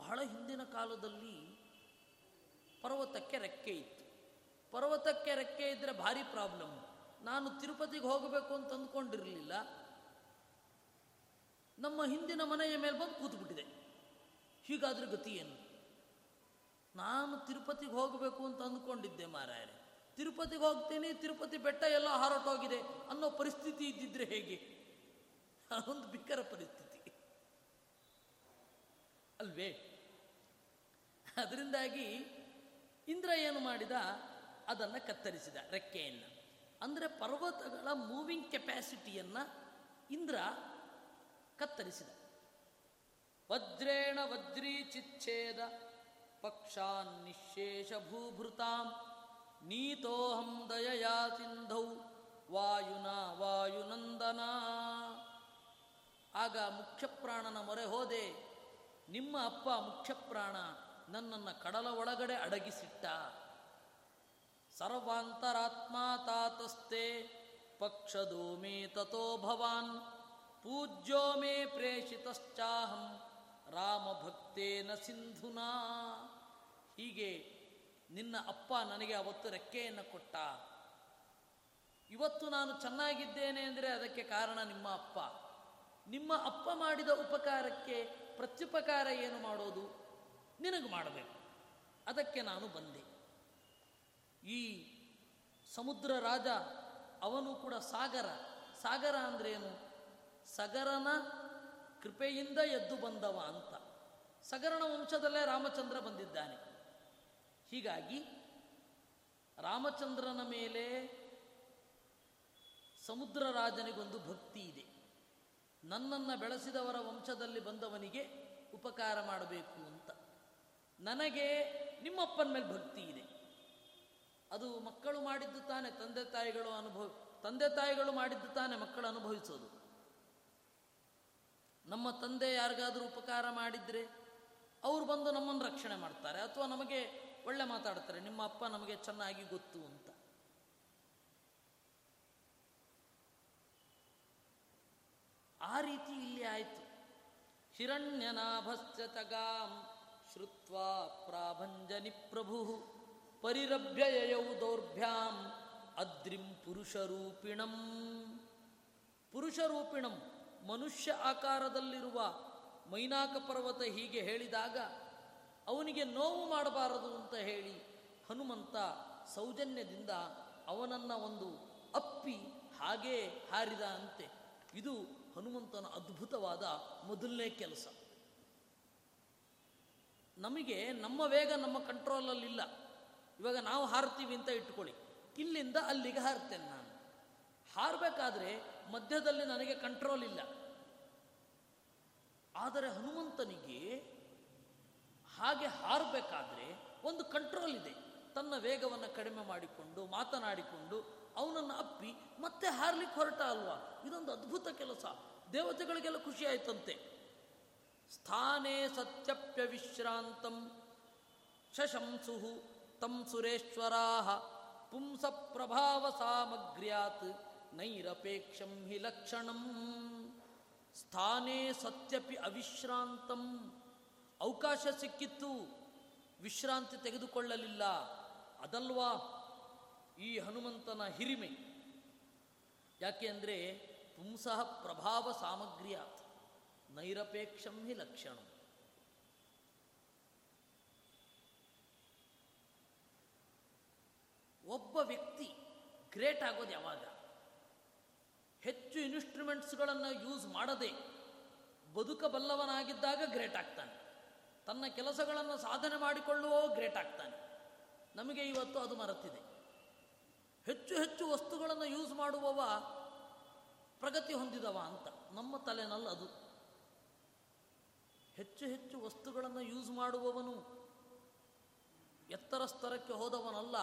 ಬಹಳ ಹಿಂದಿನ ಕಾಲದಲ್ಲಿ ಪರ್ವತಕ್ಕೆ ರೆಕ್ಕೆ ಇತ್ತು. ಪರ್ವತಕ್ಕೆ ರೆಕ್ಕೆ ಇದ್ದರೆ ಭಾರಿ ಪ್ರಾಬ್ಲಮ್. ನಾನು ತಿರುಪತಿಗೆ ಹೋಗಬೇಕು ಅಂತ ಅಂದ್ಕೊಂಡಿರಲಿಲ್ಲ, ನಮ್ಮ ಹಿಂದಿನ ಮನೆಯ ಮೇಲೆ ಬಂದು ಕೂತ್ಬಿಟ್ಟಿದೆ. ಹೀಗಾದ್ರೆ ಗತಿ ಏನು? ನಾನು ತಿರುಪತಿಗೆ ಹೋಗಬೇಕು ಅಂತ ಅಂದ್ಕೊಂಡಿದ್ದೆ ಮಾರಾಯರೆ, ತಿರುಪತಿಗೆ ಹೋಗ್ತೀನಿ, ತಿರುಪತಿ ಬೆಟ್ಟ ಎಲ್ಲ ಹಾರೋಟೋಗಿದೆ ಅನ್ನೋ ಪರಿಸ್ಥಿತಿ ಇದ್ದಿದ್ರೆ ಹೇಗೆ? ಒಂದು ಬಿಕ್ಕರ ಪರಿಸ್ಥಿತಿ ಅಲ್ವೇ? ಅದರಿಂದಾಗಿ ಇಂದ್ರ ಏನು ಮಾಡಿದ, ಅದನ್ನು ಕತ್ತರಿಸಿದ ರೆಕ್ಕೆಯನ್ನು. ಅಂದರೆ ಪರ್ವತಗಳ ಮೂವಿಂಗ್ ಕೆಪ್ಯಾಸಿಟಿಯನ್ನು ಇಂದ್ರ ಕತ್ತರಿಸಿದ. ವಜ್ರೇಣ ವಜ್ರೀ ಚಿಚ್ಛೇದ ಪಕ್ಷಾನ್ ನಿಶೇಷ ಭೂಭೃತಾಂ ನೀತೋಹಂ ದಯಯಾ ಸಿಂಧೌ ವಾಯುನಾ ವಾಯುನಂದನ. ಆಗ ಮುಖ್ಯಪ್ರಾಣನ ಮೊರೆ ಹೋದೆ, ನಿಮ್ಮ ಅಪ್ಪ ಮುಖ್ಯಪ್ರಾಣ ನನ್ನನ್ನು ಕಡಲ ಒಳಗಡೆ ಅಡಗಿಸಿಟ್ಟ. ಸರ್ವಾಂತರಾತ್ಮ ತಾತಸ್ತೆ ಪಕ್ಷದೋ ಮೇ ತಥೋ ಭವಾನ್ ಪೂಜ್ಯೋ ಮೇ ಪ್ರೇಷಿತಶ್ಚಾಹಂ ರಾಮಭಕ್ತೇನ ಸಿಂಧುನಾ. ಹೀಗೆ ನಿನ್ನ ಅಪ್ಪ ನನಗೆ ಅವತ್ತು ರೆಕ್ಕೆಯನ್ನು ಕೊಟ್ಟ. ಇವತ್ತು ನಾನು ಚೆನ್ನಾಗಿದ್ದೇನೆ ಅಂದರೆ ಅದಕ್ಕೆ ಕಾರಣ ನಿಮ್ಮ ಅಪ್ಪ. ನಿಮ್ಮ ಅಪ್ಪ ಮಾಡಿದ ಉಪಕಾರಕ್ಕೆ ಪ್ರತ್ಯುಪಕಾರ ಏನು ಮಾಡೋದು? ನಿನಗೆ ಮಾಡಬೇಕು, ಅದಕ್ಕೆ ನಾನು ಬಂದೆ. ಈ ಸಮುದ್ರ ರಾಜ ಅವನು ಕೂಡ ಸಾಗರ. ಸಾಗರ ಅಂದ್ರೇನು? ಸಗರನ ಕೃಪೆಯಿಂದ ಎದ್ದು ಬಂದವ ಅಂತ. ಸಗರನ ವಂಶದಲ್ಲೇ ರಾಮಚಂದ್ರ ಬಂದಿದ್ದಾನೆ. ಹೀಗಾಗಿ ರಾಮಚಂದ್ರನ ಮೇಲೆ ಸಮುದ್ರ ರಾಜನಿಗೊಂದು ಭಕ್ತಿ ಇದೆ. ನನ್ನನ್ನು ಬೆಳೆಸಿದವರ ವಂಶದಲ್ಲಿ ಬಂದವನಿಗೆ ಉಪಕಾರ ಮಾಡಬೇಕು ಅಂತ. ನನಗೆ ನಿಮ್ಮಪ್ಪನ ಮೇಲೆ ಭಕ್ತಿ ಇದೆ. ಅದು ಮಕ್ಕಳು ಮಾಡಿದ್ದು ತಾನೇ, ತಂದೆ ತಾಯಿಗಳು ಮಾಡಿದ್ದು ತಾನೇ ಮಕ್ಕಳು ಅನುಭವಿಸೋದು. ನಮ್ಮ ತಂದೆ ಯಾರಿಗಾದರೂ ಉಪಕಾರ ಮಾಡಿದರೆ ಅವರು ಬಂದು ನಮ್ಮನ್ನು ರಕ್ಷಣೆ ಮಾಡ್ತಾರೆ, ಅಥವಾ ನಮಗೆ ಒಳ್ಳೆ ಮಾತಾಡ್ತಾರೆ, ನಿಮ್ಮ ಅಪ್ಪ ನಮಗೆ ಚೆನ್ನಾಗಿ ಗೊತ್ತು ಅಂತ. ಆ ರೀತಿ ಇಲ್ಲಿ ಆಯಿತು. ಹಿರಣ್ಯನಾಭಸ್ಯ ತಗಾಂ ಶ್ರುತ್ವಾ ಪ್ರಾಭಂಜನಿ ಪ್ರಭು ಪರಿರಭ್ಯ ಯಯೌ ದೌರ್ಭ್ಯಾಂ ಅದ್ರಿಂ ಪುರುಷರೂಪಿಣಂ. ಪುರುಷರೂಪಿಣಂ, ಮನುಷ್ಯ ಆಕಾರದಲ್ಲಿರುವ ಮೈನಾಕ ಪರ್ವತ ಹೀಗೆ ಹೇಳಿದಾಗ ಅವನಿಗೆ ನೋವು ಮಾಡಬಾರದು ಅಂತ ಹೇಳಿ ಹನುಮಂತ ಸೌಜನ್ಯದಿಂದ ಅವನನ್ನು ಒಂದು ಅಪ್ಪಿ ಹಾಗೇ ಹಾರಿದ ಅಂತೆ. ಇದು ಹನುಮಂತನ ಅದ್ಭುತವಾದ ಮೊದಲನೇ ಕೆಲಸ. ನಮಗೆ ನಮ್ಮ ವೇಗ ನಮ್ಮ ಕಂಟ್ರೋಲಲ್ಲಿಲ್ಲ. ಇವಾಗ ನಾವು ಹಾರ್ತೀವಿ ಅಂತ ಇಟ್ಕೊಳ್ಳಿ, ಇಲ್ಲಿಂದ ಅಲ್ಲಿಗೆ ಹಾರ್ತೇನೆ. ನಾನು ಹಾರಬೇಕಾದ್ರೆ ಮಧ್ಯದಲ್ಲಿ ನನಗೆ ಕಂಟ್ರೋಲ್ ಇಲ್ಲ. ಆದರೆ ಹನುಮಂತನಿಗೆ ಹಾಗೆ ಹಾರಬೇಕಾದ್ರೆ ಒಂದು ಕಂಟ್ರೋಲ್ ಇದೆ. ತನ್ನ ವೇಗವನ್ನು ಕಡಿಮೆ ಮಾಡಿಕೊಂಡು ಮಾತನಾಡಿಕೊಂಡು ಅವನನ್ನು ಅಪ್ಪಿ ಮತ್ತೆ ಹಾರ್ಲಿಕ್ಕೆ ಹೊರಟ ಅಲ್ವಾ. ಇದೊಂದು ಅದ್ಭುತ ಕೆಲಸ. ದೇವತೆಗಳಿಗೆಲ್ಲ ಖುಷಿ ಆಯ್ತಂತೆ. ಸ್ಥಾನೇ ಸತ್ಯಪ್ಯ ವಿಶ್ರಾಂತಂ ಶಶಂಸುಹು ತಂ ಸುರೇಶ್ವರಾಹ ಪುಂಸ ಪ್ರಭಾವ ಸಾಮಗ್ರ್ಯಾತ್ ನೈರಪೇಕ್ಷಂ ಹಿ ಲಕ್ಷಣಂ. ಸ್ಥಾನೇ ಸತ್ಯಪಿ ಅವಿಶ್ರಾಂತಂ, ಅವಕಾಶ ಸಿಕ್ಕಿತ್ತು ವಿಶ್ರಾಂತಿ ತೆಗೆದುಕೊಳ್ಳಲಿಲ್ಲ. ಅದಲ್ವಾ ಈ ಹನುಮಂತನ ಹಿರಿಮೆ. ಯಾಕೆ ಅಂದರೆ ಪುಂಸಃ ಪ್ರಭಾವ ಸಾಮಗ್ರ್ಯಾತ್ ನೈರಪೇಕ್ಷಂ ಹಿ ಲಕ್ಷಣಂ. ಒಬ್ಬ ವ್ಯಕ್ತಿ ಗ್ರೇಟ್ ಆಗೋದು ಯಾವಾಗ? ಹೆಚ್ಚು ಇನ್ಸ್ಟ್ರೂಮೆಂಟ್ಸ್ಗಳನ್ನು ಯೂಸ್ ಮಾಡದೆ ಬದುಕಬಲ್ಲವನಾಗಿದ್ದಾಗ ಗ್ರೇಟ್ ಆಗ್ತಾನೆ. ತನ್ನ ಕೆಲಸಗಳನ್ನು ಸಾಧನೆ ಮಾಡಿಕೊಳ್ಳುವ ಗ್ರೇಟ್ ಆಗ್ತಾನೆ. ನಮಗೆ ಇವತ್ತು ಅದು ಮರೆತಿದೆ. ಹೆಚ್ಚು ಹೆಚ್ಚು ವಸ್ತುಗಳನ್ನು ಯೂಸ್ ಮಾಡುವವ ಪ್ರಗತಿ ಹೊಂದಿದವ ಅಂತ ನಮ್ಮ ತಲೆನಲ್ಲಿ ಅದು. ಹೆಚ್ಚು ಹೆಚ್ಚು ವಸ್ತುಗಳನ್ನು ಯೂಸ್ ಮಾಡುವವನು ಎತ್ತರ ಸ್ತರಕ್ಕೆ ಹೋದವನಲ್ಲ,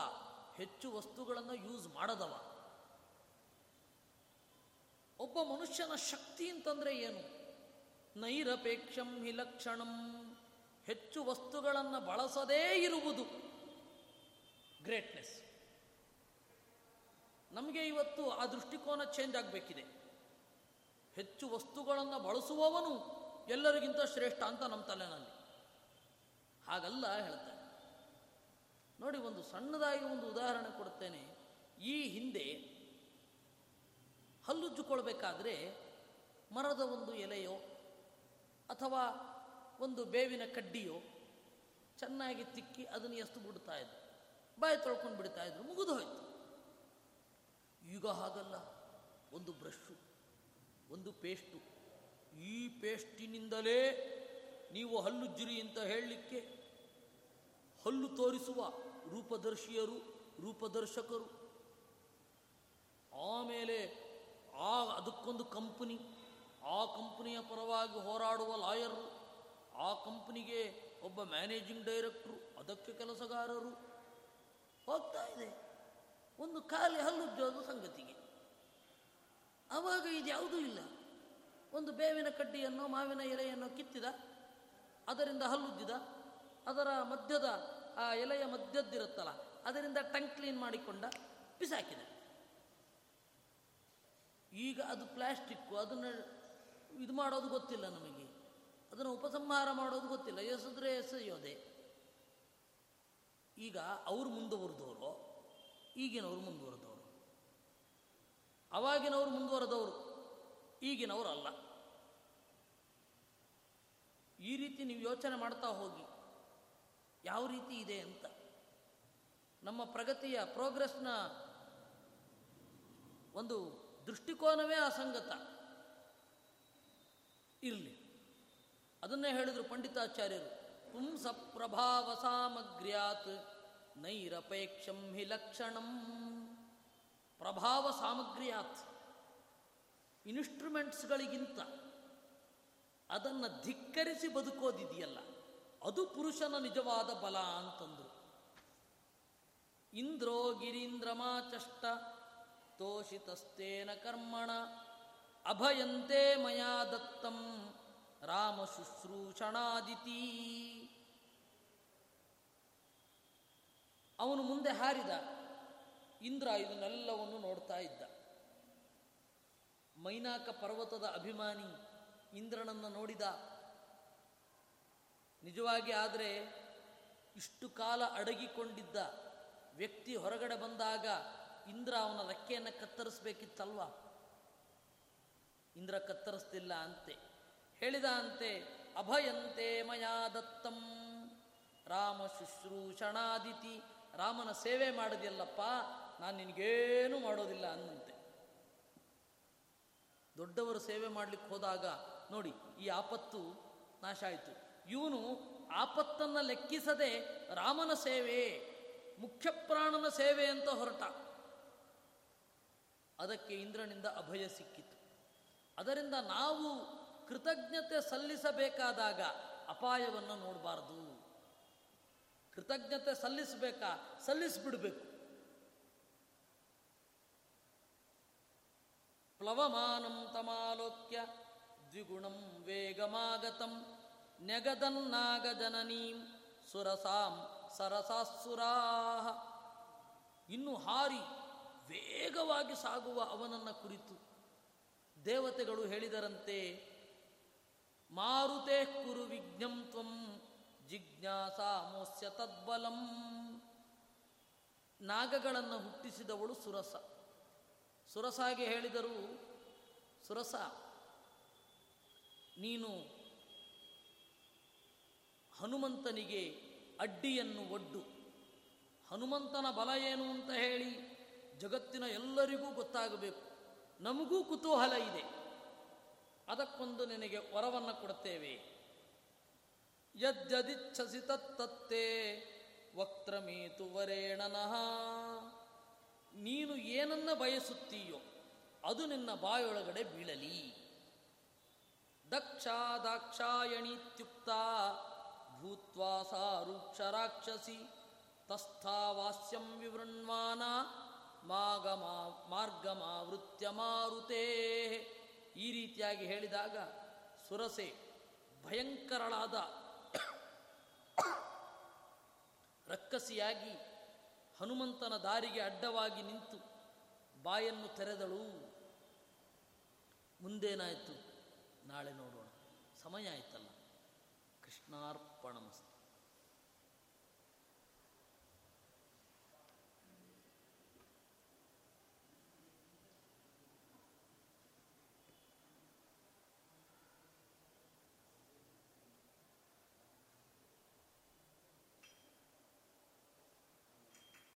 ಹೆಚ್ಚು ವಸ್ತುಗಳನ್ನು ಯೂಸ್ ಮಾಡದವ. ಒಬ್ಬ ಮನುಷ್ಯನ ಶಕ್ತಿ ಅಂತಂದರೆ ಏನು? ನೈರಪೇಕ್ಷಂ ಹಿ ಲಕ್ಷಣಂ, ಹೆಚ್ಚು ವಸ್ತುಗಳನ್ನು ಬಳಸದೇ ಇರುವುದು ಗ್ರೇಟ್ನೆಸ್. ನಮಗೆ ಇವತ್ತು ಆ ದೃಷ್ಟಿಕೋನ ಚೇಂಜ್ ಆಗಬೇಕಿದೆ. ಹೆಚ್ಚು ವಸ್ತುಗಳನ್ನು ಬಳಸುವವನು ಎಲ್ಲರಿಗಿಂತ ಶ್ರೇಷ್ಠ ಅಂತ ನಮ್ಮ ತಲೆನಲ್ಲಿ. ಹಾಗಲ್ಲ ಹೇಳ್ತಾರೆ ನೋಡಿ. ಒಂದು ಸಣ್ಣದಾಗಿ ಒಂದು ಉದಾಹರಣೆ ಕೊಡ್ತೇನೆ. ಈ ಹಿಂದೆ ಹಲ್ಲುಜ್ಜುಕೊಳ್ಬೇಕಾದ್ರೆ ಮರದ ಒಂದು ಎಲೆಯೋ ಅಥವಾ ಒಂದು ಬೇವಿನ ಕಡ್ಡಿಯೋ ಚೆನ್ನಾಗಿ ತಿಕ್ಕಿ ಅದನ್ನು ಎಷ್ಟು ಬಿಡ್ತಾ ಇದ್ರು, ಬಾಯಿ ತೊಳ್ಕೊಂಡು ಬಿಡ್ತಾ ಇದ್ರು, ಮುಗಿದು ಹೋಯ್ತು. ಈಗ ಹಾಗಲ್ಲ. ಒಂದು ಬ್ರಷ್ಷು, ಒಂದು ಪೇಸ್ಟು, ಈ ಪೇಸ್ಟಿನಿಂದಲೇ ನೀವು ಹಲ್ಲುಜ್ಜಿರಿ ಅಂತ ಹೇಳಲಿಕ್ಕೆ ಹಲ್ಲು ತೋರಿಸುವ ರೂಪದರ್ಶಿಯರು, ರೂಪದರ್ಶಕರು, ಆಮೇಲೆ ಅದಕ್ಕೊಂದು ಕಂಪನಿ, ಆ ಕಂಪನಿಯ ಪರವಾಗಿ ಹೋರಾಡುವ ಲಾಯರು, ಆ ಕಂಪನಿಗೆ ಒಬ್ಬ ಮ್ಯಾನೇಜಿಂಗ್ ಡೈರೆಕ್ಟ್ರು, ಅದಕ್ಕೆ ಕೆಲಸಗಾರರು ಹೋಗ್ತಾ ಇದೆ ಒಂದು ಖಾಲಿ ಹಲ್ಲುಜ್ಜೋದು ಸಂಗತಿಗೆ. ಆವಾಗ ಇದ್ಯಾವುದೂ ಇಲ್ಲ. ಒಂದು ಬೇವಿನ ಕಡ್ಡಿಯನ್ನು, ಮಾವಿನ ಎಲೆಯನ್ನು ಕಿತ್ತಿದ, ಅದರಿಂದ ಹಲ್ಲುಜ್ಜಿದ, ಅದರ ಮಧ್ಯದ ಆ ಎಲೆಯ ಮಧ್ಯದ್ದಿರುತ್ತಲ್ಲ ಅದರಿಂದ ಟಂಗ್ ಕ್ಲೀನ್ ಮಾಡಿಕೊಂಡ, ಬಿಸಾಕಿದ. ಈಗ ಅದು ಪ್ಲಾಸ್ಟಿಕ್ಕು, ಅದನ್ನು ಇದು ಮಾಡೋದು ಗೊತ್ತಿಲ್ಲ ನಮಗೆ, ಅದನ್ನು ಉಪಸಂಹಾರ ಮಾಡೋದು ಗೊತ್ತಿಲ್ಲ, ಎಸೆದ್ರೆ ಎಸೆಯೋದೆ. ಈಗ ಅವರು ಮುಂದುವರೆದವರು, ಈಗಿನವರು ಮುಂದುವರೆದವರು. ಅವಾಗಿನವರು ಮುಂದುವರೆದವರು, ಈಗಿನವರು ಅಲ್ಲ. ಈ ರೀತಿ ನೀವು ಯೋಚನೆ ಮಾಡ್ತಾ ಹೋಗಿ ಯಾವ ರೀತಿ ಇದೆ ಅಂತ. ನಮ್ಮ ಪ್ರಗತಿಯ ಪ್ರೋಗ್ರೆಸ್ನ ಒಂದು ದೃಷ್ಟಿಕೋನವೇ ಅಸಂಗತ. ಇರಲಿ, ಅದನ್ನೇ ಹೇಳಿದರು ಪಂಡಿತಾಚಾರ್ಯರು. ಪುಂಸ ಪ್ರಭಾವ ಸಾಮಗ್ರ್ಯಾತ್ ನೈರಪೇಕ್ಷಂ ಹಿ ಲಕ್ಷಣಂ. ಪ್ರಭಾವ ಸಾಮಗ್ರ್ಯಾತ್, ಇನ್ಸ್ಟ್ರೂಮೆಂಟ್ಸ್ಗಳಿಗಿಂತ ಅದನ್ನು ಧಿಕ್ಕರಿಸಿ ಬದುಕೋದಿದೆಯಲ್ಲ ಅದು ಪುರುಷನ ನಿಜವಾದ ಬಲ ಅಂತಂದರು. ಇಂದ್ರೋ ಗಿರೀಂದ್ರಮಾಚಷ್ಟ ತೋಷಿತಸ್ತೇನ ಕರ್ಮಣ ಅಭಯಂತೆ ಮಯಾ ದತ್ತಂ ರಾಮ ಶುಶ್ರೂಷಣಾದಿತಿ. ಅವನು ಮುಂದೆ ಹಾರಿದ. ಇಂದ್ರ ಇದನ್ನೆಲ್ಲವನ್ನು ನೋಡ್ತಾ ಇದ್ದ. ಮೈನಾಕ ಪರ್ವತದ ಅಭಿಮಾನಿ ಇಂದ್ರನನ್ನು ನೋಡಿದ. ನಿಜವಾಗಿ ಆದರೆ ಇಷ್ಟು ಕಾಲ ಅಡಗಿಕೊಂಡಿದ್ದ ವ್ಯಕ್ತಿ ಹೊರಗಡೆ ಬಂದಾಗ ಇಂದ್ರ ಅವನ ರೆಕ್ಕೆಯನ್ನು ಕತ್ತರಿಸಬೇಕಿತ್ತಲ್ವ. ಇಂದ್ರ ಕತ್ತರಿಸ್ತಿಲ್ಲ ಅಂತೆ. ಹೇಳಿದ ಅಂತೆ, ಅಭಯಂತೆ ಮಯಾ ದತ್ತಂ ರಾಮ ಶುಶ್ರೂಷಣಾದಿತಿ. ರಾಮನ ಸೇವೆ ಮಾಡದಿಲ್ಲಪ್ಪ, ನಾನು ನಿನಗೇನು ಮಾಡೋದಿಲ್ಲ ಅನ್ನಂತೆ. ದೊಡ್ಡವರು ಸೇವೆ ಮಾಡಲಿಕ್ಕೆ ಹೋದಾಗ ನೋಡಿ ಈ ಆಪತ್ತು ನಾಶ ಆಯಿತು. ಇವನು ಆಪತ್ತನ್ನು ಲೆಕ್ಕಿಸದೆ ರಾಮನ ಸೇವೆ, ಮುಖ್ಯ ಪ್ರಾಣನ ಸೇವೆ ಅಂತ ಹೊರಟ. ಅದಕ್ಕೆ ಇಂದ್ರನಿಂದ ಅಭಯ ಸಿಕ್ಕಿತು. ಅದರಿಂದ ನಾವು ಕೃತಜ್ಞತೆ ಸಲ್ಲಿಸಬೇಕಾದಾಗ ಅಪಾಯವನ್ನು ನೋಡಬಾರ್ದು. ಕೃತಜ್ಞತೆ ಸಲ್ಲಿಸಿಬಿಡಬೇಕು. ಪ್ಲವಮಾನಂ ತಮಾಲೋಕ್ಯ ದ್ವಿಗುಣಂ ವೇಗಮಾಗತಂ ನೆಗದನ್ನಾಗಜನನೀಂ ಸುರಸಾಂ ಸರಸಾಸುರಾಹ. ಇನ್ನು ಹಾರಿ ವೇಗವಾಗಿ ಸಾಗುವ ಅವನನ್ನು ಕುರಿತು ದೇವತೆಗಳು ಹೇಳಿದರಂತೆ, ಮಾರುತೇ ಕುರು ವಿಘ್ನಂ ತ್ವಂ ಜಿಜ್ಞಾಸಾ ಮೋಸ್ಯ ತದ್ಬಲಂ. ನಾಗಗಳನ್ನು ಹುಟ್ಟಿಸಿದವಳು ಸುರಸ. ಸುರಸಾಗೆ ಹೇಳಿದರು, ಸುರಸ, ನೀನು ಹನುಮಂತನಿಗೆ ಅಡ್ಡಿಯನ್ನು ಒಡ್ಡು. ಹನುಮಂತನ ಬಲ ಏನು ಅಂತ ಹೇಳಿ ಜಗತ್ತಿನ ಎಲ್ಲರಿಗೂ ಗೊತ್ತಾಗಬೇಕು. ನಮಗೂ ಕುತೂಹಲ ಇದೆ, ಅದಕ್ಕೊಂದು ನಿನಗೆ ವರವನ್ನು ಕೊಡುತ್ತೇವೆ. ಯದ್ಯದಿಚ್ಛಸಿ ತತ್ತೇ ವಕ್ತ್ರಮೇತು ವರೇಣನಃ. ನೀನು ಏನನ್ನ ಬಯಸುತ್ತೀಯೋ ಅದು ನಿನ್ನ ಬಾಯೊಳಗಡೆ ಬೀಳಲಿ. ದಕ್ಷಾ ದಾಕ್ಷಾಯಣಿತ್ಯುಕ್ತ ಭೂತ್ವಾ ಸಾ ರೂಕ್ಷ ರಾಕ್ಷಸಿ ತಸ್ಥಾವಾಸ್ಯಂ ವಿವೃಣ್ವಾನ ಮಾರ್ಗಮಾವೃತ್ಯ ಮಾರುತೇ. ಈ ರೀತಿಯಾಗಿ ಹೇಳಿದಾಗ ಸುರಸೆ ಭಯಂಕರಳಾದ ರಕ್ಕಸಿಯಾಗಿ ಹನುಮಂತನ ದಾರಿಗೆ ಅಡ್ಡವಾಗಿ ನಿಂತು ಬಾಯನ್ನು ತೆರೆದಳು. ಮುಂದೇನಾಯಿತು ನಾಳೆ ನೋಡೋಣ, ಸಮಯ ಆಯಿತಲ್ಲ. ಕೃಷ್ಣಾರ್ಪಣಮಸ್ತು.